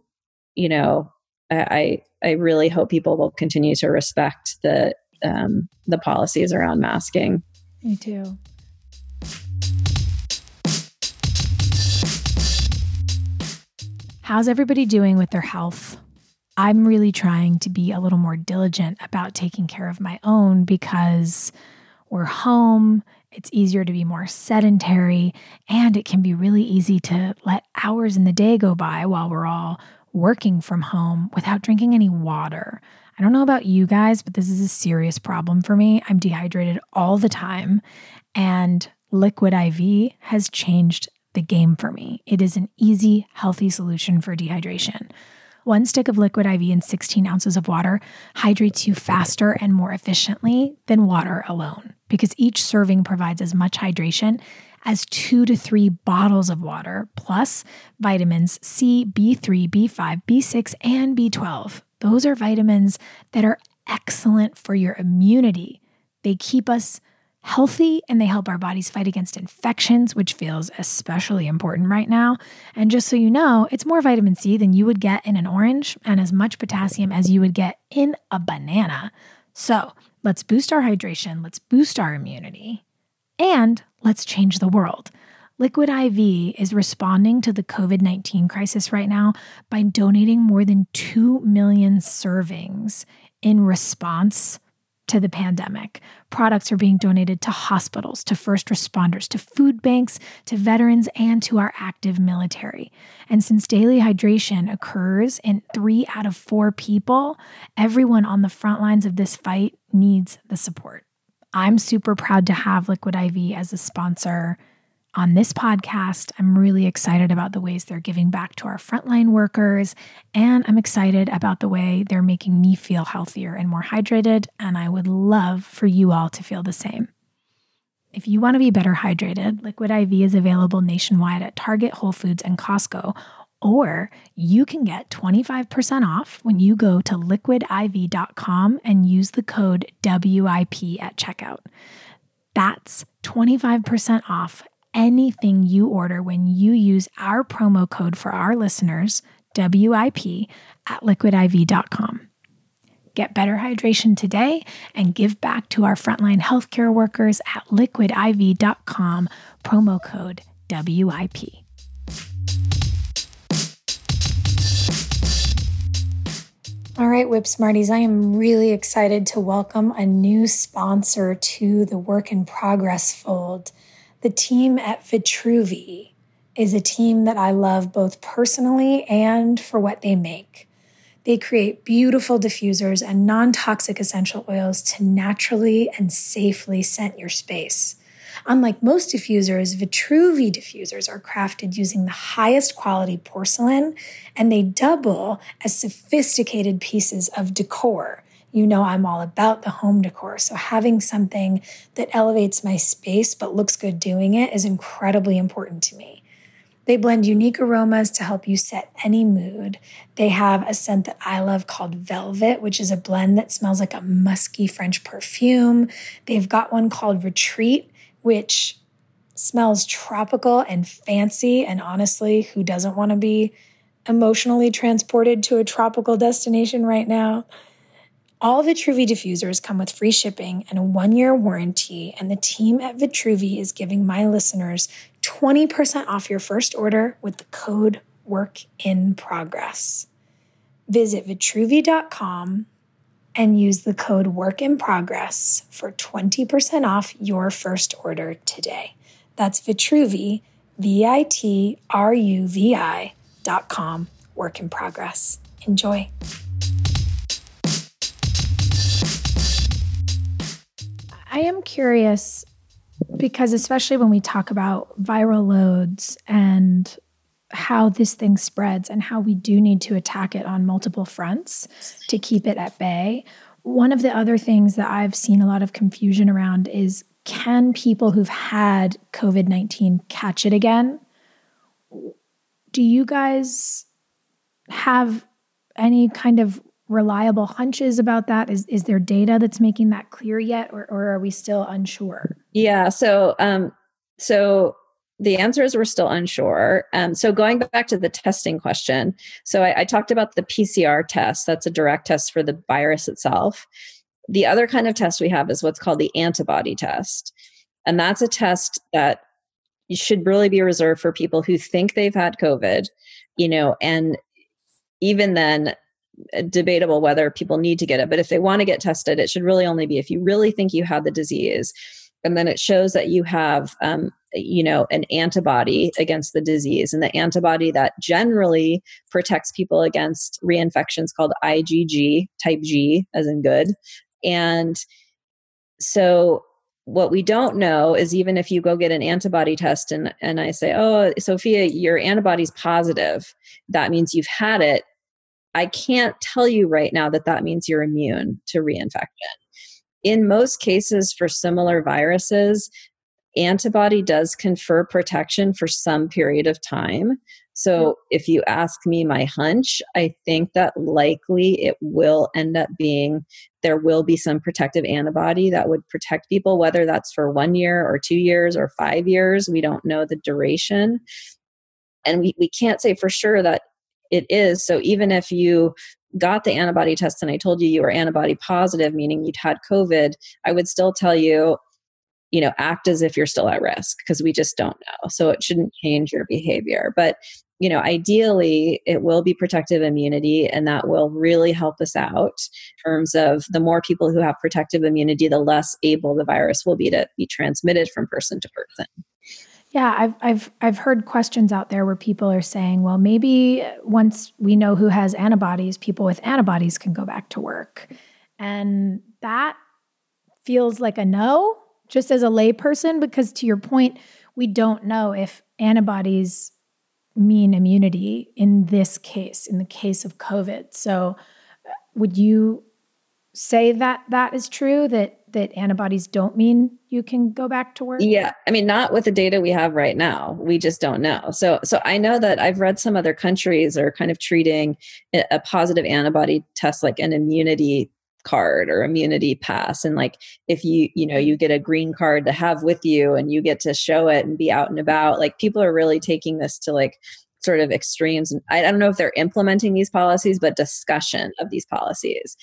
you know, I I really hope people will continue to respect the um, the policies around masking. Me too. How's everybody doing with their health? I'm really trying to be a little more diligent about taking care of my own because we're home. It's easier to be more sedentary, and it can be really easy to let hours in the day go by while we're all working from home without drinking any water. I don't know about you guys, but this is a serious problem for me. I'm dehydrated all the time, and Liquid I V has changed the game for me. It is an easy, healthy solution for dehydration. One stick of Liquid I V and sixteen ounces of water hydrates you faster and more efficiently than water alone, because each serving provides as much hydration as two to three bottles of water, plus vitamins C, B three, B five, B six, and B twelve. Those are vitamins that are excellent for your immunity. They keep us healthy and they help our bodies fight against infections, which feels especially important right now. And just so you know, it's more vitamin C than you would get in an orange and as much potassium as you would get in a banana. So let's boost our hydration, let's boost our immunity, and let's change the world. Liquid I V is responding to the COVID nineteen crisis right now by donating more than two million servings in response to the pandemic. Products are being donated to hospitals, to first responders, to food banks, to veterans, and to our active military. And since daily hydration occurs in three out of four people, everyone on the front lines of this fight needs the support. I'm super proud to have Liquid I V as a sponsor on this podcast. I'm really excited about the ways they're giving back to our frontline workers, and I'm excited about the way they're making me feel healthier and more hydrated, and I would love for you all to feel the same. If you want to be better hydrated, Liquid I V is available nationwide at Target, Whole Foods, and Costco, or you can get twenty-five percent off when you go to liquid I V dot com and use the code W I P at checkout. That's twenty-five percent off anything you order when you use our promo code for our listeners, W I P, at liquid I V dot com. Get better hydration today and give back to our frontline healthcare workers at liquid I V dot com, promo code W I P. All right, Whip Smarties, I am really excited to welcome a new sponsor to the Work in Progress fold. The team at Vitruvi is a team that I love both personally and for what they make. They create beautiful diffusers and non-toxic essential oils to naturally and safely scent your space. Unlike most diffusers, Vitruvi diffusers are crafted using the highest quality porcelain, and they double as sophisticated pieces of decor. You know I'm all about the home decor, so having something that elevates my space but looks good doing it is incredibly important to me. They blend unique aromas to help you set any mood. They have a scent that I love called Velvet, which is a blend that smells like a musky French perfume. They've got one called Retreat, which smells tropical and fancy, and honestly, who doesn't want to be emotionally transported to a tropical destination right now? All Vitruvi diffusers come with free shipping and a one-year warranty, and the team at Vitruvi is giving my listeners twenty percent off your first order with the code WORKINPROGRESS. Visit vitruvi dot com and use the code WORKINPROGRESS for twenty percent off your first order today. That's Vitruvi, V I T R U V I dot com, Work in Progress. Enjoy. I am curious because especially when we talk about viral loads and how this thing spreads and how we do need to attack it on multiple fronts to keep it at bay, one of the other things that I've seen a lot of confusion around is, can people who've had COVID nineteen catch it again? Do you guys have any kind of reliable hunches about that? Is is there data that's making that clear yet, or, or are we still unsure? Yeah, so um, So the answer is we're still unsure. Um, so going back to the testing question, so I, I talked about the P C R test. That's a direct test for the virus itself. The other kind of test we have is what's called the antibody test. And that's a test that should really be reserved for people who think they've had COVID, you know, and even then, debatable whether people need to get it. But if they want to get tested, it should really only be if you really think you had the disease. And then it shows that you have, um, you know, an antibody against the disease. And the antibody that generally protects people against reinfections called IgG, type G, as in good. And so what we don't know is even if you go get an antibody test and, and I say, oh, Sophia, your antibody's positive, that means you've had it. I can't tell you right now that that means you're immune to reinfection. In most cases for similar viruses, antibody does confer protection for some period of time. So if you ask me my hunch, I think that likely it will end up being, there will be some protective antibody that would protect people, whether that's for one year or two years or five years. We don't know the duration. And we, we can't say for sure that it is. So even if you got the antibody test and I told you you were antibody positive, meaning you'd had COVID, I would still tell you, you know, act as if you're still at risk because we just don't know. So it shouldn't change your behavior. But you know, ideally, it will be protective immunity, and that will really help us out in terms of the more people who have protective immunity, the less able the virus will be to be transmitted from person to person. Yeah, I've I've I've heard questions out there where people are saying, well, maybe once we know who has antibodies, people with antibodies can go back to work. And that feels like a no, just as a layperson, because to your point, we don't know if antibodies mean immunity in this case, in the case of COVID. So would you say that that is true, that that antibodies don't mean you can go back to work? Yeah. I mean, not with the data we have right now. We just don't know. So so I know that I've read some other countries are kind of treating a positive antibody test like an immunity card or immunity pass. And like, if you, you know, you get a green card to have with you and you get to show it and be out and about, like people are really taking this to like sort of extremes. And I don't know if they're implementing these policies, but discussion of these policies.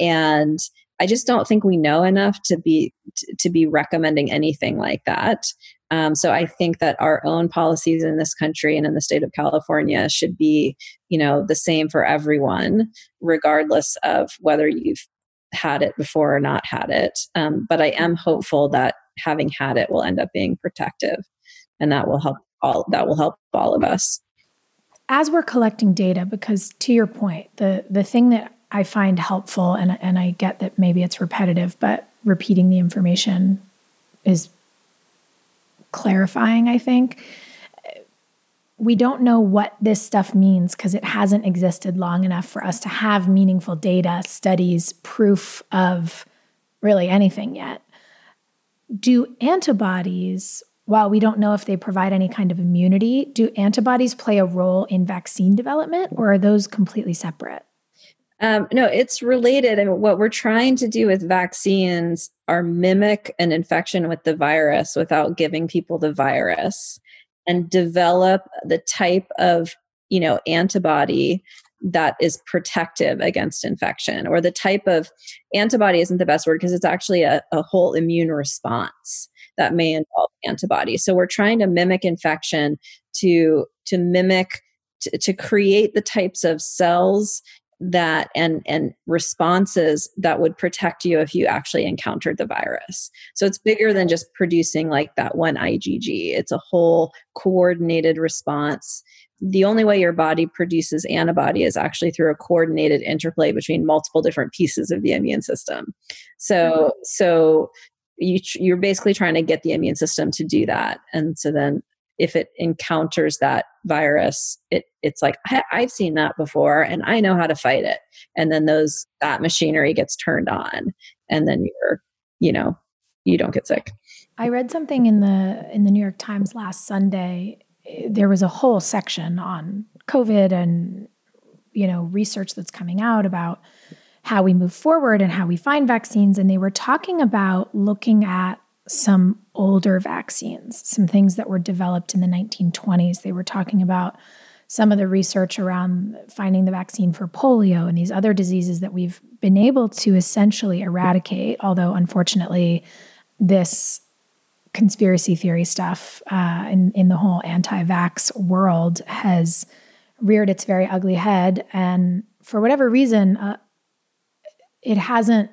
And I just don't think we know enough to be, to be recommending anything like that. Um, so I think that our own policies in this country and in the state of California should be, you know, the same for everyone, regardless of whether you've had it before or not had it. Um, but I am hopeful that having had it will end up being protective, and that will help all, that will help all of us. As we're collecting data, because to your point, the, the thing that I find helpful, and, and I get that maybe it's repetitive, but repeating the information is clarifying, I think. We don't know what this stuff means because it hasn't existed long enough for us to have meaningful data, studies, proof of really anything yet. Do antibodies, while we don't know if they provide any kind of immunity, do antibodies play a role in vaccine development, or are those completely separate? Um, no, it's related. And what we're trying to do with vaccines are mimic an infection with the virus without giving people the virus, and develop the type of, you know, antibody that is protective against infection, or the type of antibody isn't the best word because it's actually a, a whole immune response that may involve antibodies. So we're trying to mimic infection to, to mimic, to, to create the types of cells that and and responses that would protect you if you actually encountered the virus. So it's bigger than just producing like that one IgG. It's a whole coordinated response. The only way your body produces antibody is actually through a coordinated interplay between multiple different pieces of the immune system. So mm-hmm. so you you're basically trying to get the immune system to do that. And so then if it encounters that virus, it it's like, I've seen that before and I know how to fight it. And then those, that machinery gets turned on, and then you're, you know, you don't get sick. I read something in the, in the New York Times last Sunday. There was a whole section on COVID and, you know, research that's coming out about how we move forward and how we find vaccines. And they were talking about looking at some older vaccines, some things that were developed in the nineteen twenties. They were talking about some of the research around finding the vaccine for polio and these other diseases that we've been able to essentially eradicate, although unfortunately this conspiracy theory stuff uh, in, in the whole anti-vax world has reared its very ugly head. And for whatever reason, uh, it hasn't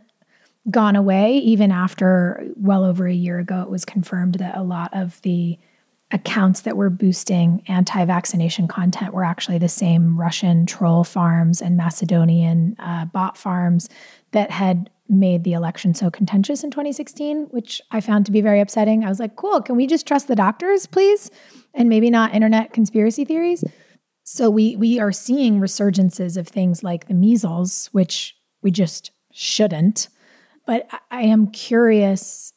gone away, even after well over a year ago it was confirmed that a lot of the accounts that were boosting anti-vaccination content were actually the same Russian troll farms and Macedonian uh, bot farms that had made the election so contentious in twenty sixteen, which I found to be very upsetting. I was like, cool, can we just trust the doctors, please? And maybe not internet conspiracy theories. So we we are seeing resurgences of things like the measles, which we just shouldn't. But I am curious,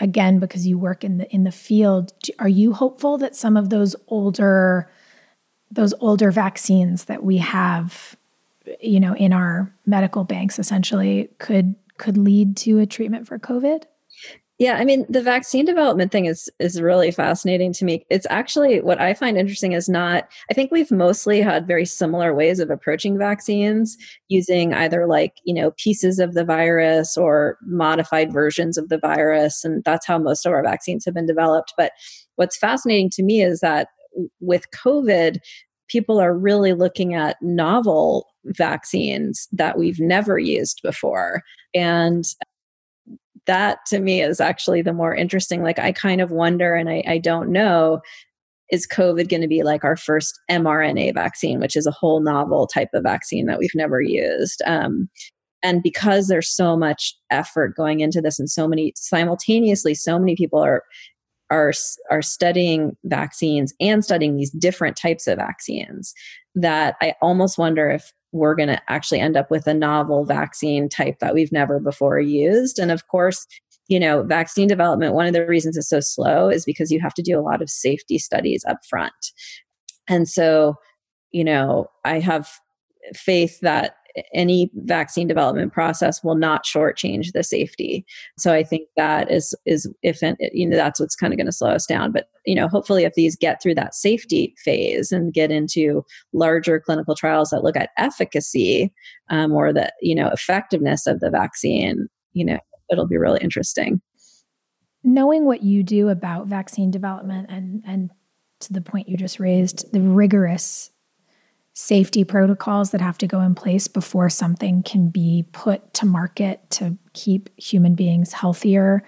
again, because you work in the in the field, are you hopeful that some of those older those older vaccines that we have, you know, in our medical banks essentially could could lead to a treatment for COVID? Yeah, I mean, the vaccine development thing is is really fascinating to me. It's actually what I find interesting is not, I think we've mostly had very similar ways of approaching vaccines using either like, you know, pieces of the virus or modified versions of the virus. And that's how most of our vaccines have been developed. But what's fascinating to me is that with COVID, people are really looking at novel vaccines that we've never used before. And that to me is actually the more interesting. Like, I kind of wonder, and I, I don't know, is COVID going to be like our first mRNA vaccine, which is a whole novel type of vaccine that we've never used? Um, and because there's so much effort going into this, and so many simultaneously, so many people are are are studying vaccines and studying these different types of vaccines, that I almost wonder if we're going to actually end up with a novel vaccine type that we've never before used. And of course, you know, vaccine development, one of the reasons it's so slow is because you have to do a lot of safety studies up front. And so, you know, I have faith that any vaccine development process will not shortchange the safety. So I think that is, is if, you know, that's what's kind of going to slow us down. But, you know, hopefully if these get through that safety phase and get into larger clinical trials that look at efficacy um, or the, you know, effectiveness of the vaccine, you know, it'll be really interesting. Knowing what you do about vaccine development and, and to the point you just raised, the rigorous safety protocols that have to go in place before something can be put to market to keep human beings healthier.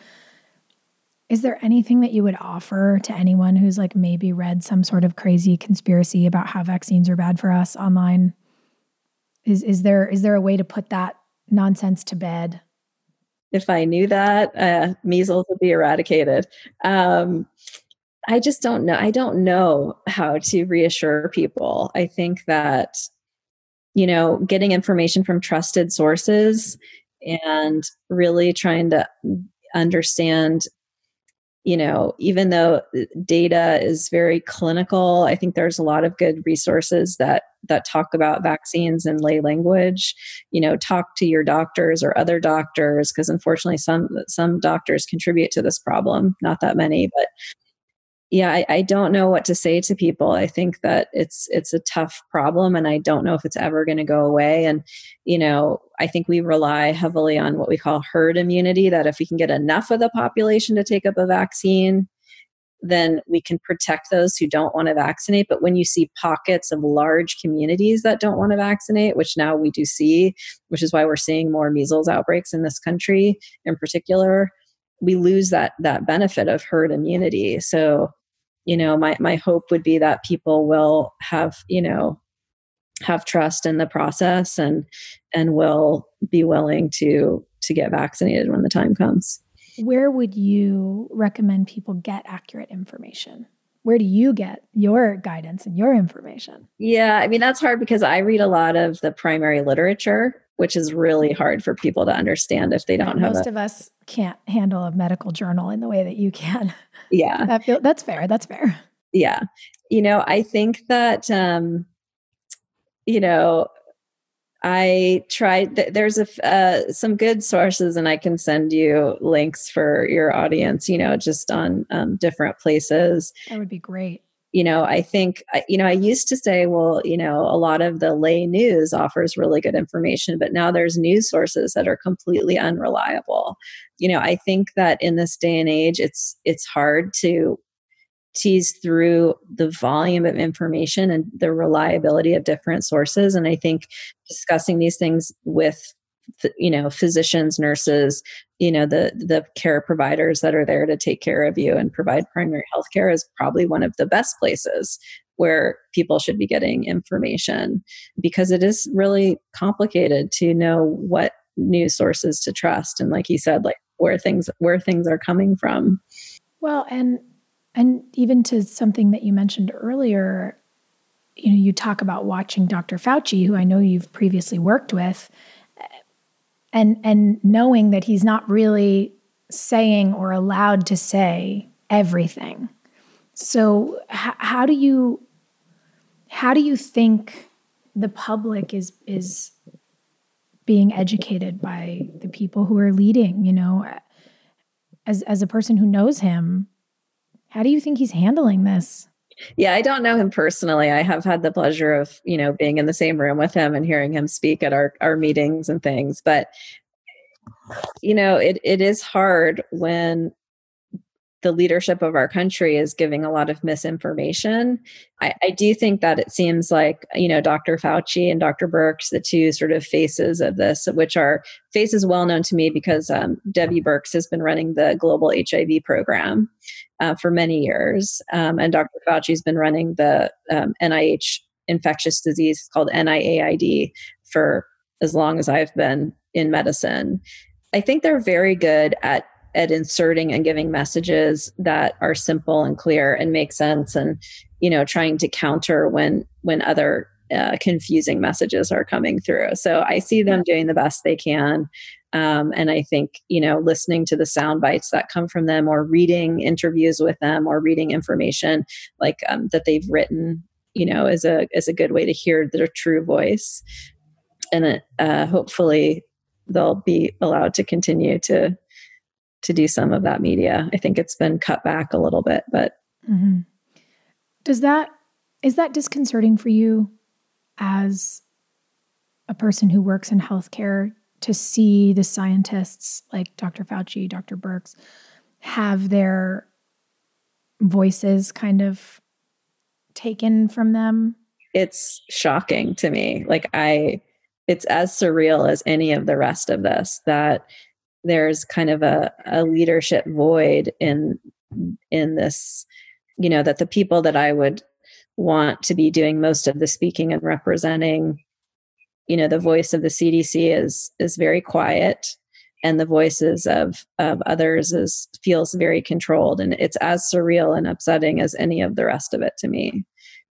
Is there anything that you would offer to anyone who's like maybe read some sort of crazy conspiracy about how vaccines are bad for us online? Is is there is there a way to put that nonsense to bed? If I knew that, uh, measles would be eradicated. Um I just don't know. I don't know how to reassure people. I think that, you know, getting information from trusted sources and really trying to understand, you know, even though data is very clinical, I think there's a lot of good resources that that talk about vaccines in lay language. You know, talk to your doctors or other doctors, because unfortunately some some doctors contribute to this problem. Not that many, but yeah, I, I don't know what to say to people. I think that it's it's a tough problem, and I don't know if it's ever going to go away. And, you know, I think we rely heavily on what we call herd immunity, that if we can get enough of the population to take up a vaccine, then we can protect those who don't want to vaccinate. But when you see pockets of large communities that don't want to vaccinate, which now we do see, which is why we're seeing more measles outbreaks in this country in particular, we lose that that benefit of herd immunity. So, you know, my, my hope would be that people will have, you know, have trust in the process and, and will be willing to, to get vaccinated when the time comes. Where would you recommend people get accurate information? Where do you get your guidance and your information? Yeah, I mean, that's hard because I read a lot of the primary literature, which is really hard for people to understand if they don't have it. Most of us can't handle a medical journal in the way that you can. Yeah. That feel, that's fair. That's fair. Yeah. You know, I think that, um, you know, I tried, th- there's a, uh, some good sources, and I can send you links for your audience, you know, just on um, different places. That would be great. You know, I think, you know, I used to say, well, you know, a lot of the lay news offers really good information, but now there's news sources that are completely unreliable. You know, I think that in this day and age, it's, it's hard to tease through the volume of information and the reliability of different sources. And I think discussing these things with, you know, physicians, nurses, you know, the the care providers that are there to take care of you and provide primary health care is probably one of the best places where people should be getting information, because it is really complicated to know what news sources to trust. And like you said, like where things where things are coming from. Well, and and even to something that you mentioned earlier, you know, you talk about watching Doctor Fauci, who I know you've previously worked with, and and knowing that he's not really saying or allowed to say everything. So h- how do you how do you think the public is is being educated by the people who are leading, you know, as as a person who knows him, how do you think he's handling this? Yeah, I don't know him personally. I have had the pleasure of, you know, being in the same room with him and hearing him speak at our, our meetings and things. But, you know, it it is hard when the leadership of our country is giving a lot of misinformation. I, I do think that it seems like, you know, Doctor Fauci and Doctor Birx, the two sort of faces of this, which are faces well known to me because um, Debbie Birx has been running the global H I V program uh, for many years. Um, and Doctor Fauci's been running the um, N I H infectious disease called N I A I D for as long as I've been in medicine. I think they're very good at at inserting and giving messages that are simple and clear and make sense, and, you know, trying to counter when when other uh, confusing messages are coming through. So I see them doing the best they can. Um, and I think, you know, listening to the sound bites that come from them, or reading interviews with them, or reading information like um, that they've written, you know, is a is a good way to hear their true voice. And it, uh, hopefully they'll be allowed to continue to to do some of that media. I think it's been cut back a little bit, but. Mm-hmm. Does that, is that disconcerting for you as a person who works in healthcare, to see the scientists like Doctor Fauci, Doctor Birx have their voices kind of taken from them? It's shocking to me. Like I, it's as surreal as any of the rest of this, that there's kind of a, a leadership void in, in this, you know, that the people that I would want to be doing most of the speaking and representing, you know, the voice of the C D C is, is very quiet, and the voices of, of others is, feels very controlled. And it's as surreal and upsetting as any of the rest of it to me.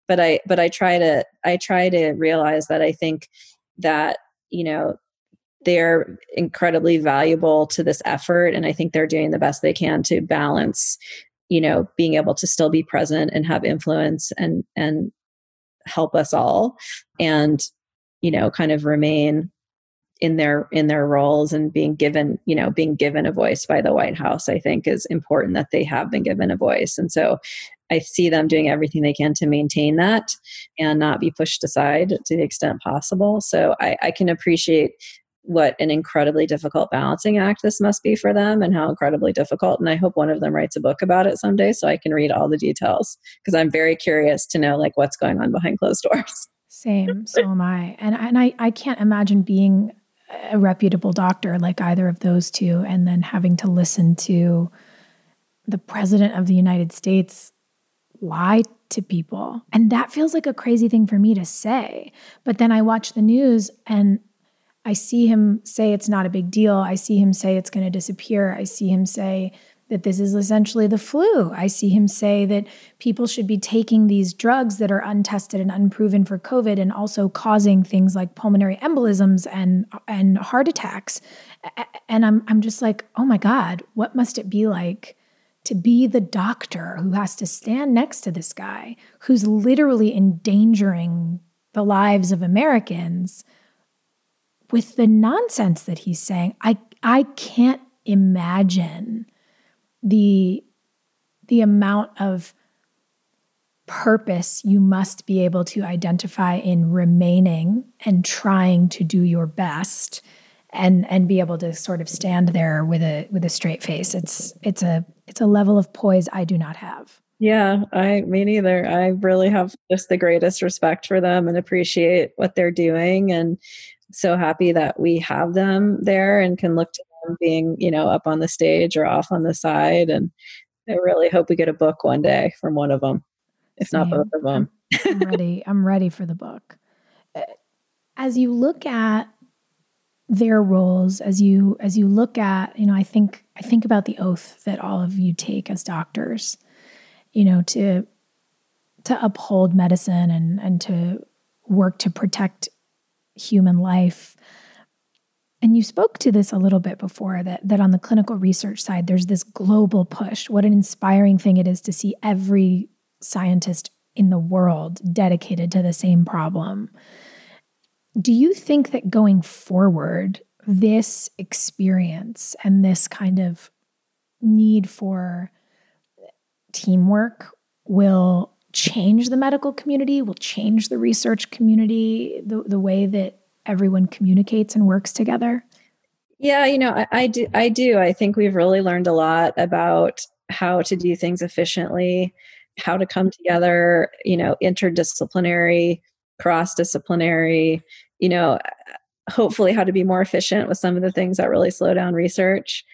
But I, but I try to, I try to realize that I think that, you know, they're incredibly valuable to this effort. And I think they're doing the best they can to balance, you know, being able to still be present and have influence and, and help us all, and, you know, kind of remain in their, in their roles, and being given, you know, being given a voice by the White House, I think is important that they have been given a voice. And so I see them doing everything they can to maintain that and not be pushed aside to the extent possible. So I, I can appreciate what an incredibly difficult balancing act this must be for them, and how incredibly difficult. And I hope one of them writes a book about it someday so I can read all the details, because I'm very curious to know like what's going on behind closed doors. Same. So am I. And, and I, I can't imagine being a reputable doctor like either of those two, and then having to listen to the president of the United States lie to people. And that feels like a crazy thing for me to say. But then I watch the news and I see him say it's not a big deal. I see him say it's going to disappear. I see him say that this is essentially the flu. I see him say that people should be taking these drugs that are untested and unproven for COVID, and also causing things like pulmonary embolisms and and heart attacks. And I'm I'm just like, oh my God, what must it be like to be the doctor who has to stand next to this guy who's literally endangering the lives of Americans with the nonsense that he's saying, I I can't imagine the the amount of purpose you must be able to identify in remaining and trying to do your best and and be able to sort of stand there with a with a straight face. It's it's a it's a level of poise I do not have. Yeah, I me neither. I really have just the greatest respect for them and appreciate what they're doing, and so happy that we have them there and can look to them being, you know, up on the stage or off on the side. And I really hope we get a book one day from one of them, if Same. Not both of them. I'm ready. I'm ready for the book. As you look at their roles, as you as you look at, you know, I think I think about the oath that all of you take as doctors, you know, to to uphold medicine and and to work to protect human life. And you spoke to this a little bit before, that that on the clinical research side, there's this global push. What an inspiring thing it is to see every scientist in the world dedicated to the same problem. Do you think that going forward, this experience and this kind of need for teamwork will change the medical community, will change the research community, the, the way that everyone communicates and works together? Yeah, you know, I, I do. I do. I think we've really learned a lot about how to do things efficiently, how to come together, you know, interdisciplinary, cross-disciplinary, you know, hopefully how to be more efficient with some of the things that really slow down research.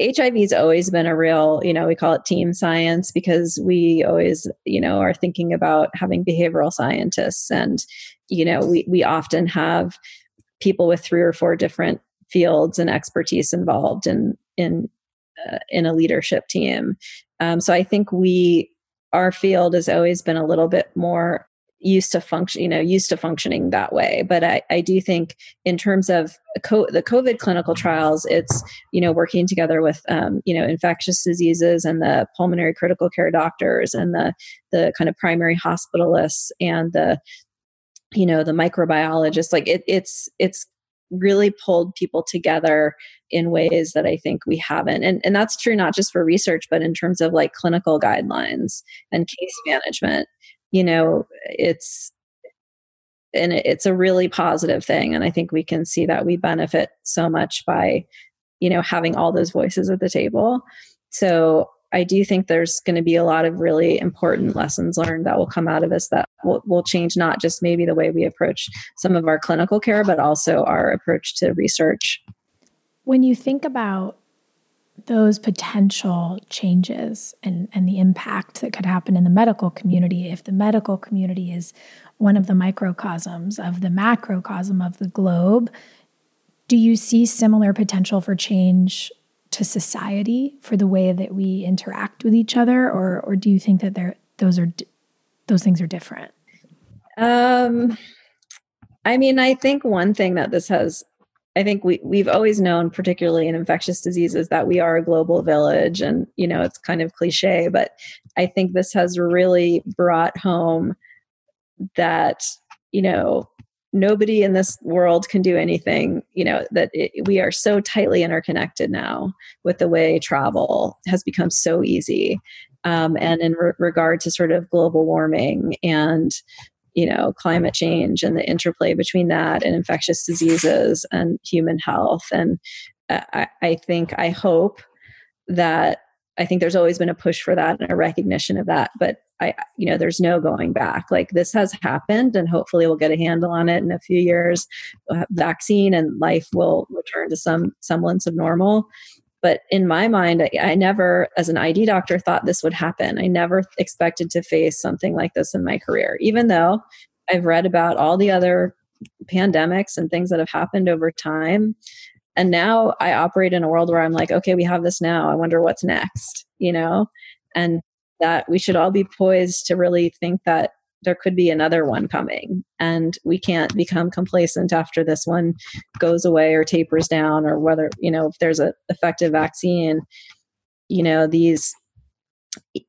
H I V's always been a real, you know, we call it team science because we always, you know, are thinking about having behavioral scientists. And, you know, we, we often have people with three or four different fields and expertise involved in, in, uh, in a leadership team. Um, so I think we, our field has always been a little bit more used to function, you know, used to functioning that way. But I, I do think in terms of co- the COVID clinical trials, it's, you know, working together with, um, you know, infectious diseases and the pulmonary critical care doctors and the, the kind of primary hospitalists and the, you know, the microbiologists, like it, it's, it's really pulled people together in ways that I think we haven't. And, and that's true, not just for research, but in terms of like clinical guidelines and case management. You know, it's, and it's a really positive thing. And I think we can see that we benefit so much by, you know, having all those voices at the table. So I do think there's going to be a lot of really important lessons learned that will come out of this that will, will change not just maybe the way we approach some of our clinical care, but also our approach to research. When you think about those potential changes and, and the impact that could happen in the medical community, if the medical community is one of the microcosms of the macrocosm of the globe, do you see similar potential for change to society, for the way that we interact with each other? Or or do you think that they're, those are those things are different? Um, I mean, I think one thing that this has I think we, we've always known, particularly in infectious diseases, that we are a global village. And, you know, it's kind of cliche, but I think this has really brought home that, you know, nobody in this world can do anything, you know, that it, we are so tightly interconnected now with the way travel has become so easy. Um, and in re- regard to sort of global warming and you know, climate change and the interplay between that and infectious diseases and human health. And I, I think, I hope that, I think there's always been a push for that and a recognition of that, but I, you know, there's no going back. Like this has happened and hopefully we'll get a handle on it in a few years. We'll have vaccine and life will return to some semblance of normal. But in my mind, I, I never, as an I D doctor, thought this would happen. I never expected to face something like this in my career, even though I've read about all the other pandemics and things that have happened over time. And now I operate in a world where I'm like, okay, we have this now. I wonder what's next, you know, and that we should all be poised to really think that there could be another one coming and we can't become complacent after this one goes away or tapers down or whether, you know, if there's an effective vaccine, you know, these,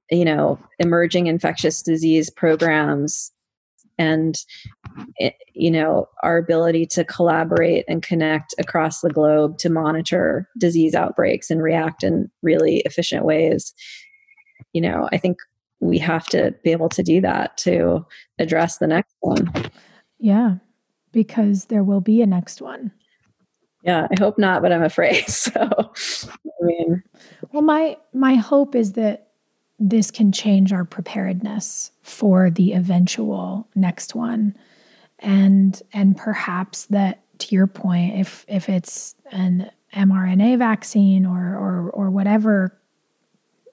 you know, emerging infectious disease programs and, it, you know, our ability to collaborate and connect across the globe to monitor disease outbreaks and react in really efficient ways. You know, I think we have to be able to do that to address the next one. Yeah, because there will be a next one. Yeah, I hope not, but I'm afraid. So, I mean, well, my my hope is that this can change our preparedness for the eventual next one, and and perhaps that, to your point, if if it's an mRNA vaccine or or or whatever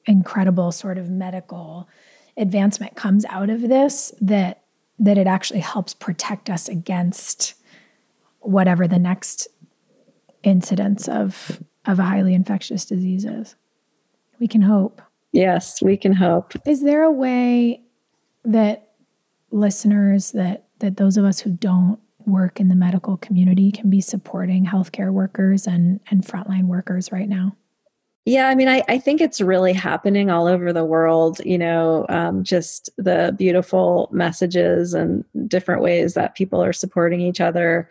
incredible sort of medical advancement comes out of this, that that it actually helps protect us against whatever the next incidence of of a highly infectious disease is. We can hope. Yes, we can hope. Is there a way that listeners, that that those of us who don't work in the medical community can be supporting healthcare workers and, and frontline workers right now? Yeah, I mean, I, I think it's really happening all over the world, you know, um, just the beautiful messages and different ways that people are supporting each other.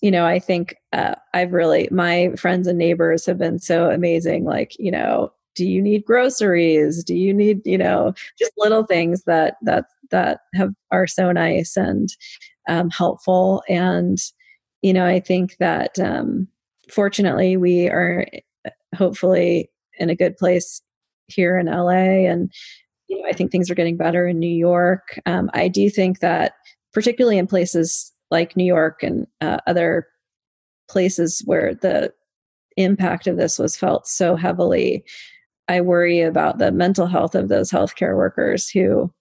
You know, I think uh, I've really, my friends and neighbors have been so amazing. Like, you know, do you need groceries? Do you need, you know, just little things that, that, that have, are so nice and um, helpful. And, you know, I think that um, fortunately we are hopefully in a good place here in L A. And, you know, I think things are getting better in New York. Um, I do think that particularly in places like New York and uh, other places where the impact of this was felt so heavily, I worry about the mental health of those healthcare workers who,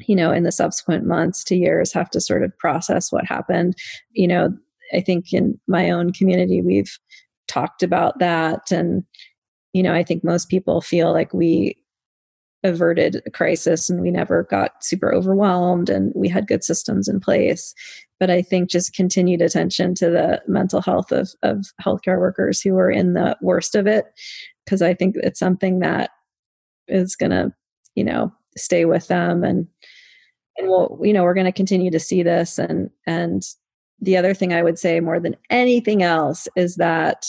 you know, in the subsequent months to years have to sort of process what happened. You know, I think in my own community, we've talked about that. And, you know, I think most people feel like we averted a crisis and we never got super overwhelmed and we had good systems in place. But I think just continued attention to the mental health of, of healthcare workers who are in the worst of it, because I think it's something that is going to, you know, stay with them. And, and we'll, you know, we're going to continue to see this. And, and the other thing I would say more than anything else is that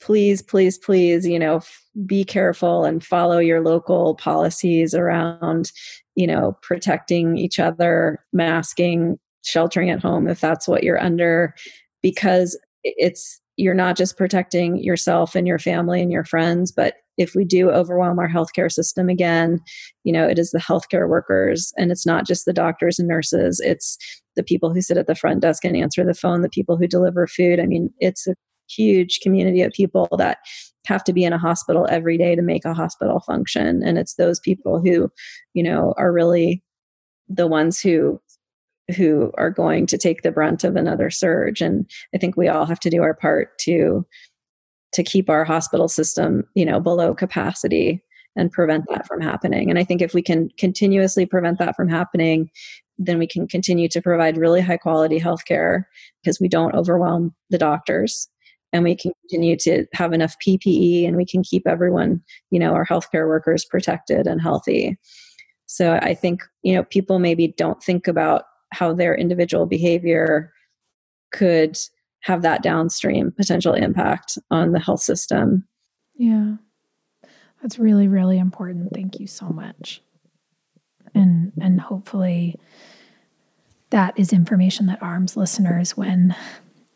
please, please, please, you know, f- be careful and follow your local policies around, you know, protecting each other, masking, sheltering at home, if that's what you're under, because it's, you're not just protecting yourself and your family and your friends, but if we do overwhelm our healthcare system again, you know, it is the healthcare workers, and it's not just the doctors and nurses, it's the people who sit at the front desk and answer the phone, the people who deliver food. I mean, it's a huge community of people that have to be in a hospital every day to make a hospital function. And it's those people who, you know, are really the ones who who are going to take the brunt of another surge. And I think we all have to do our part to to keep our hospital system, you know, below capacity and prevent that from happening. And I think if we can continuously prevent that from happening, then we can continue to provide really high quality healthcare because we don't overwhelm the doctors. And we can continue to have enough P P E, and we can keep everyone, you know, our healthcare workers protected and healthy. So I think, you know, people maybe don't think about how their individual behavior could have that downstream potential impact on the health system. Yeah. That's really, really important. Thank you so much. And, and hopefully that is information that arms listeners when,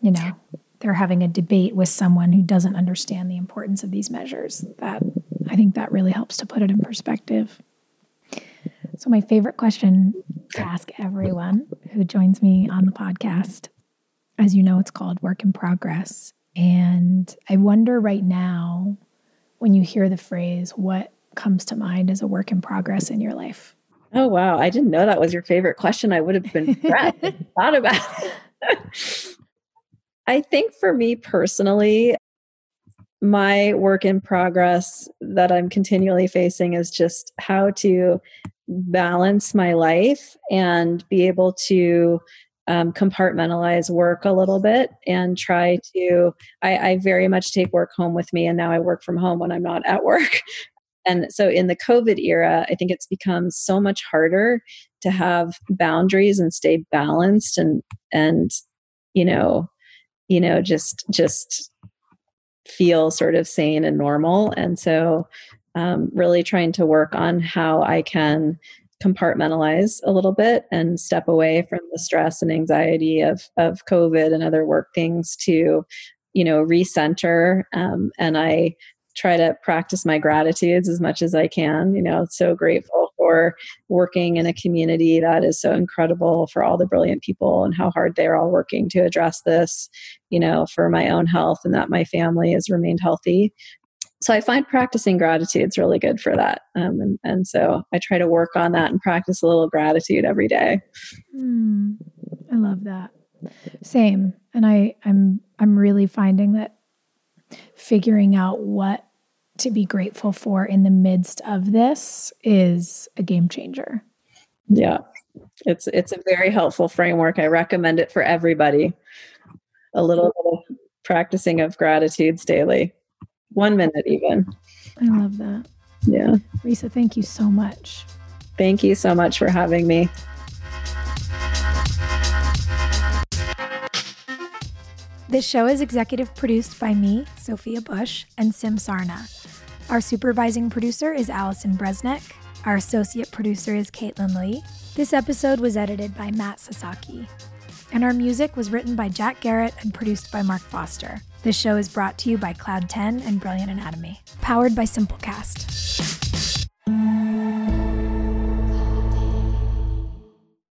you know, they're having a debate with someone who doesn't understand the importance of these measures. That I think that really helps to put it in perspective. So my favorite question to ask everyone who joins me on the podcast, as you know, it's called Work in Progress. And I wonder right now, when you hear the phrase, what comes to mind as a work in progress in your life? Oh, wow. I didn't know that was your favorite question. I would have been thought about it. I think for me personally, my work in progress that I'm continually facing is just how to balance my life and be able to um, compartmentalize work a little bit and try to, I, I very much take work home with me. And now I work from home when I'm not at work. And so in the COVID era, I think it's become so much harder to have boundaries and stay balanced and, and, you know, you know, just, just feel sort of sane and normal. And so um, really trying to work on how I can compartmentalize a little bit and step away from the stress and anxiety of, of COVID and other work things to, you know, recenter. Um, and I try to practice my gratitudes as much as I can. You know, so grateful for working in a community that is so incredible, for all the brilliant people and how hard they're all working to address this, you know, for my own health and that my family has remained healthy. So I find practicing gratitude is really good for that. Um, and, and so I try to work on that and practice a little gratitude every day. Mm, I love that. Same. And I, I'm, I'm really finding that figuring out what to be grateful for in the midst of this is a game changer. Yeah. It's, it's a very helpful framework. I recommend it for everybody. A little bit of practicing of gratitudes daily. One minute even. I love that. Yeah. Risa, thank you so much. Thank you so much for having me. This show is executive produced by me, Sophia Bush, and Sim Sarna. Our supervising producer is Allison Bresnick. Our associate producer is Caitlin Lee. This episode was edited by Matt Sasaki. And our music was written by Jack Garrett and produced by Mark Foster. This show is brought to you by Cloud ten and Brilliant Anatomy, powered by Simplecast.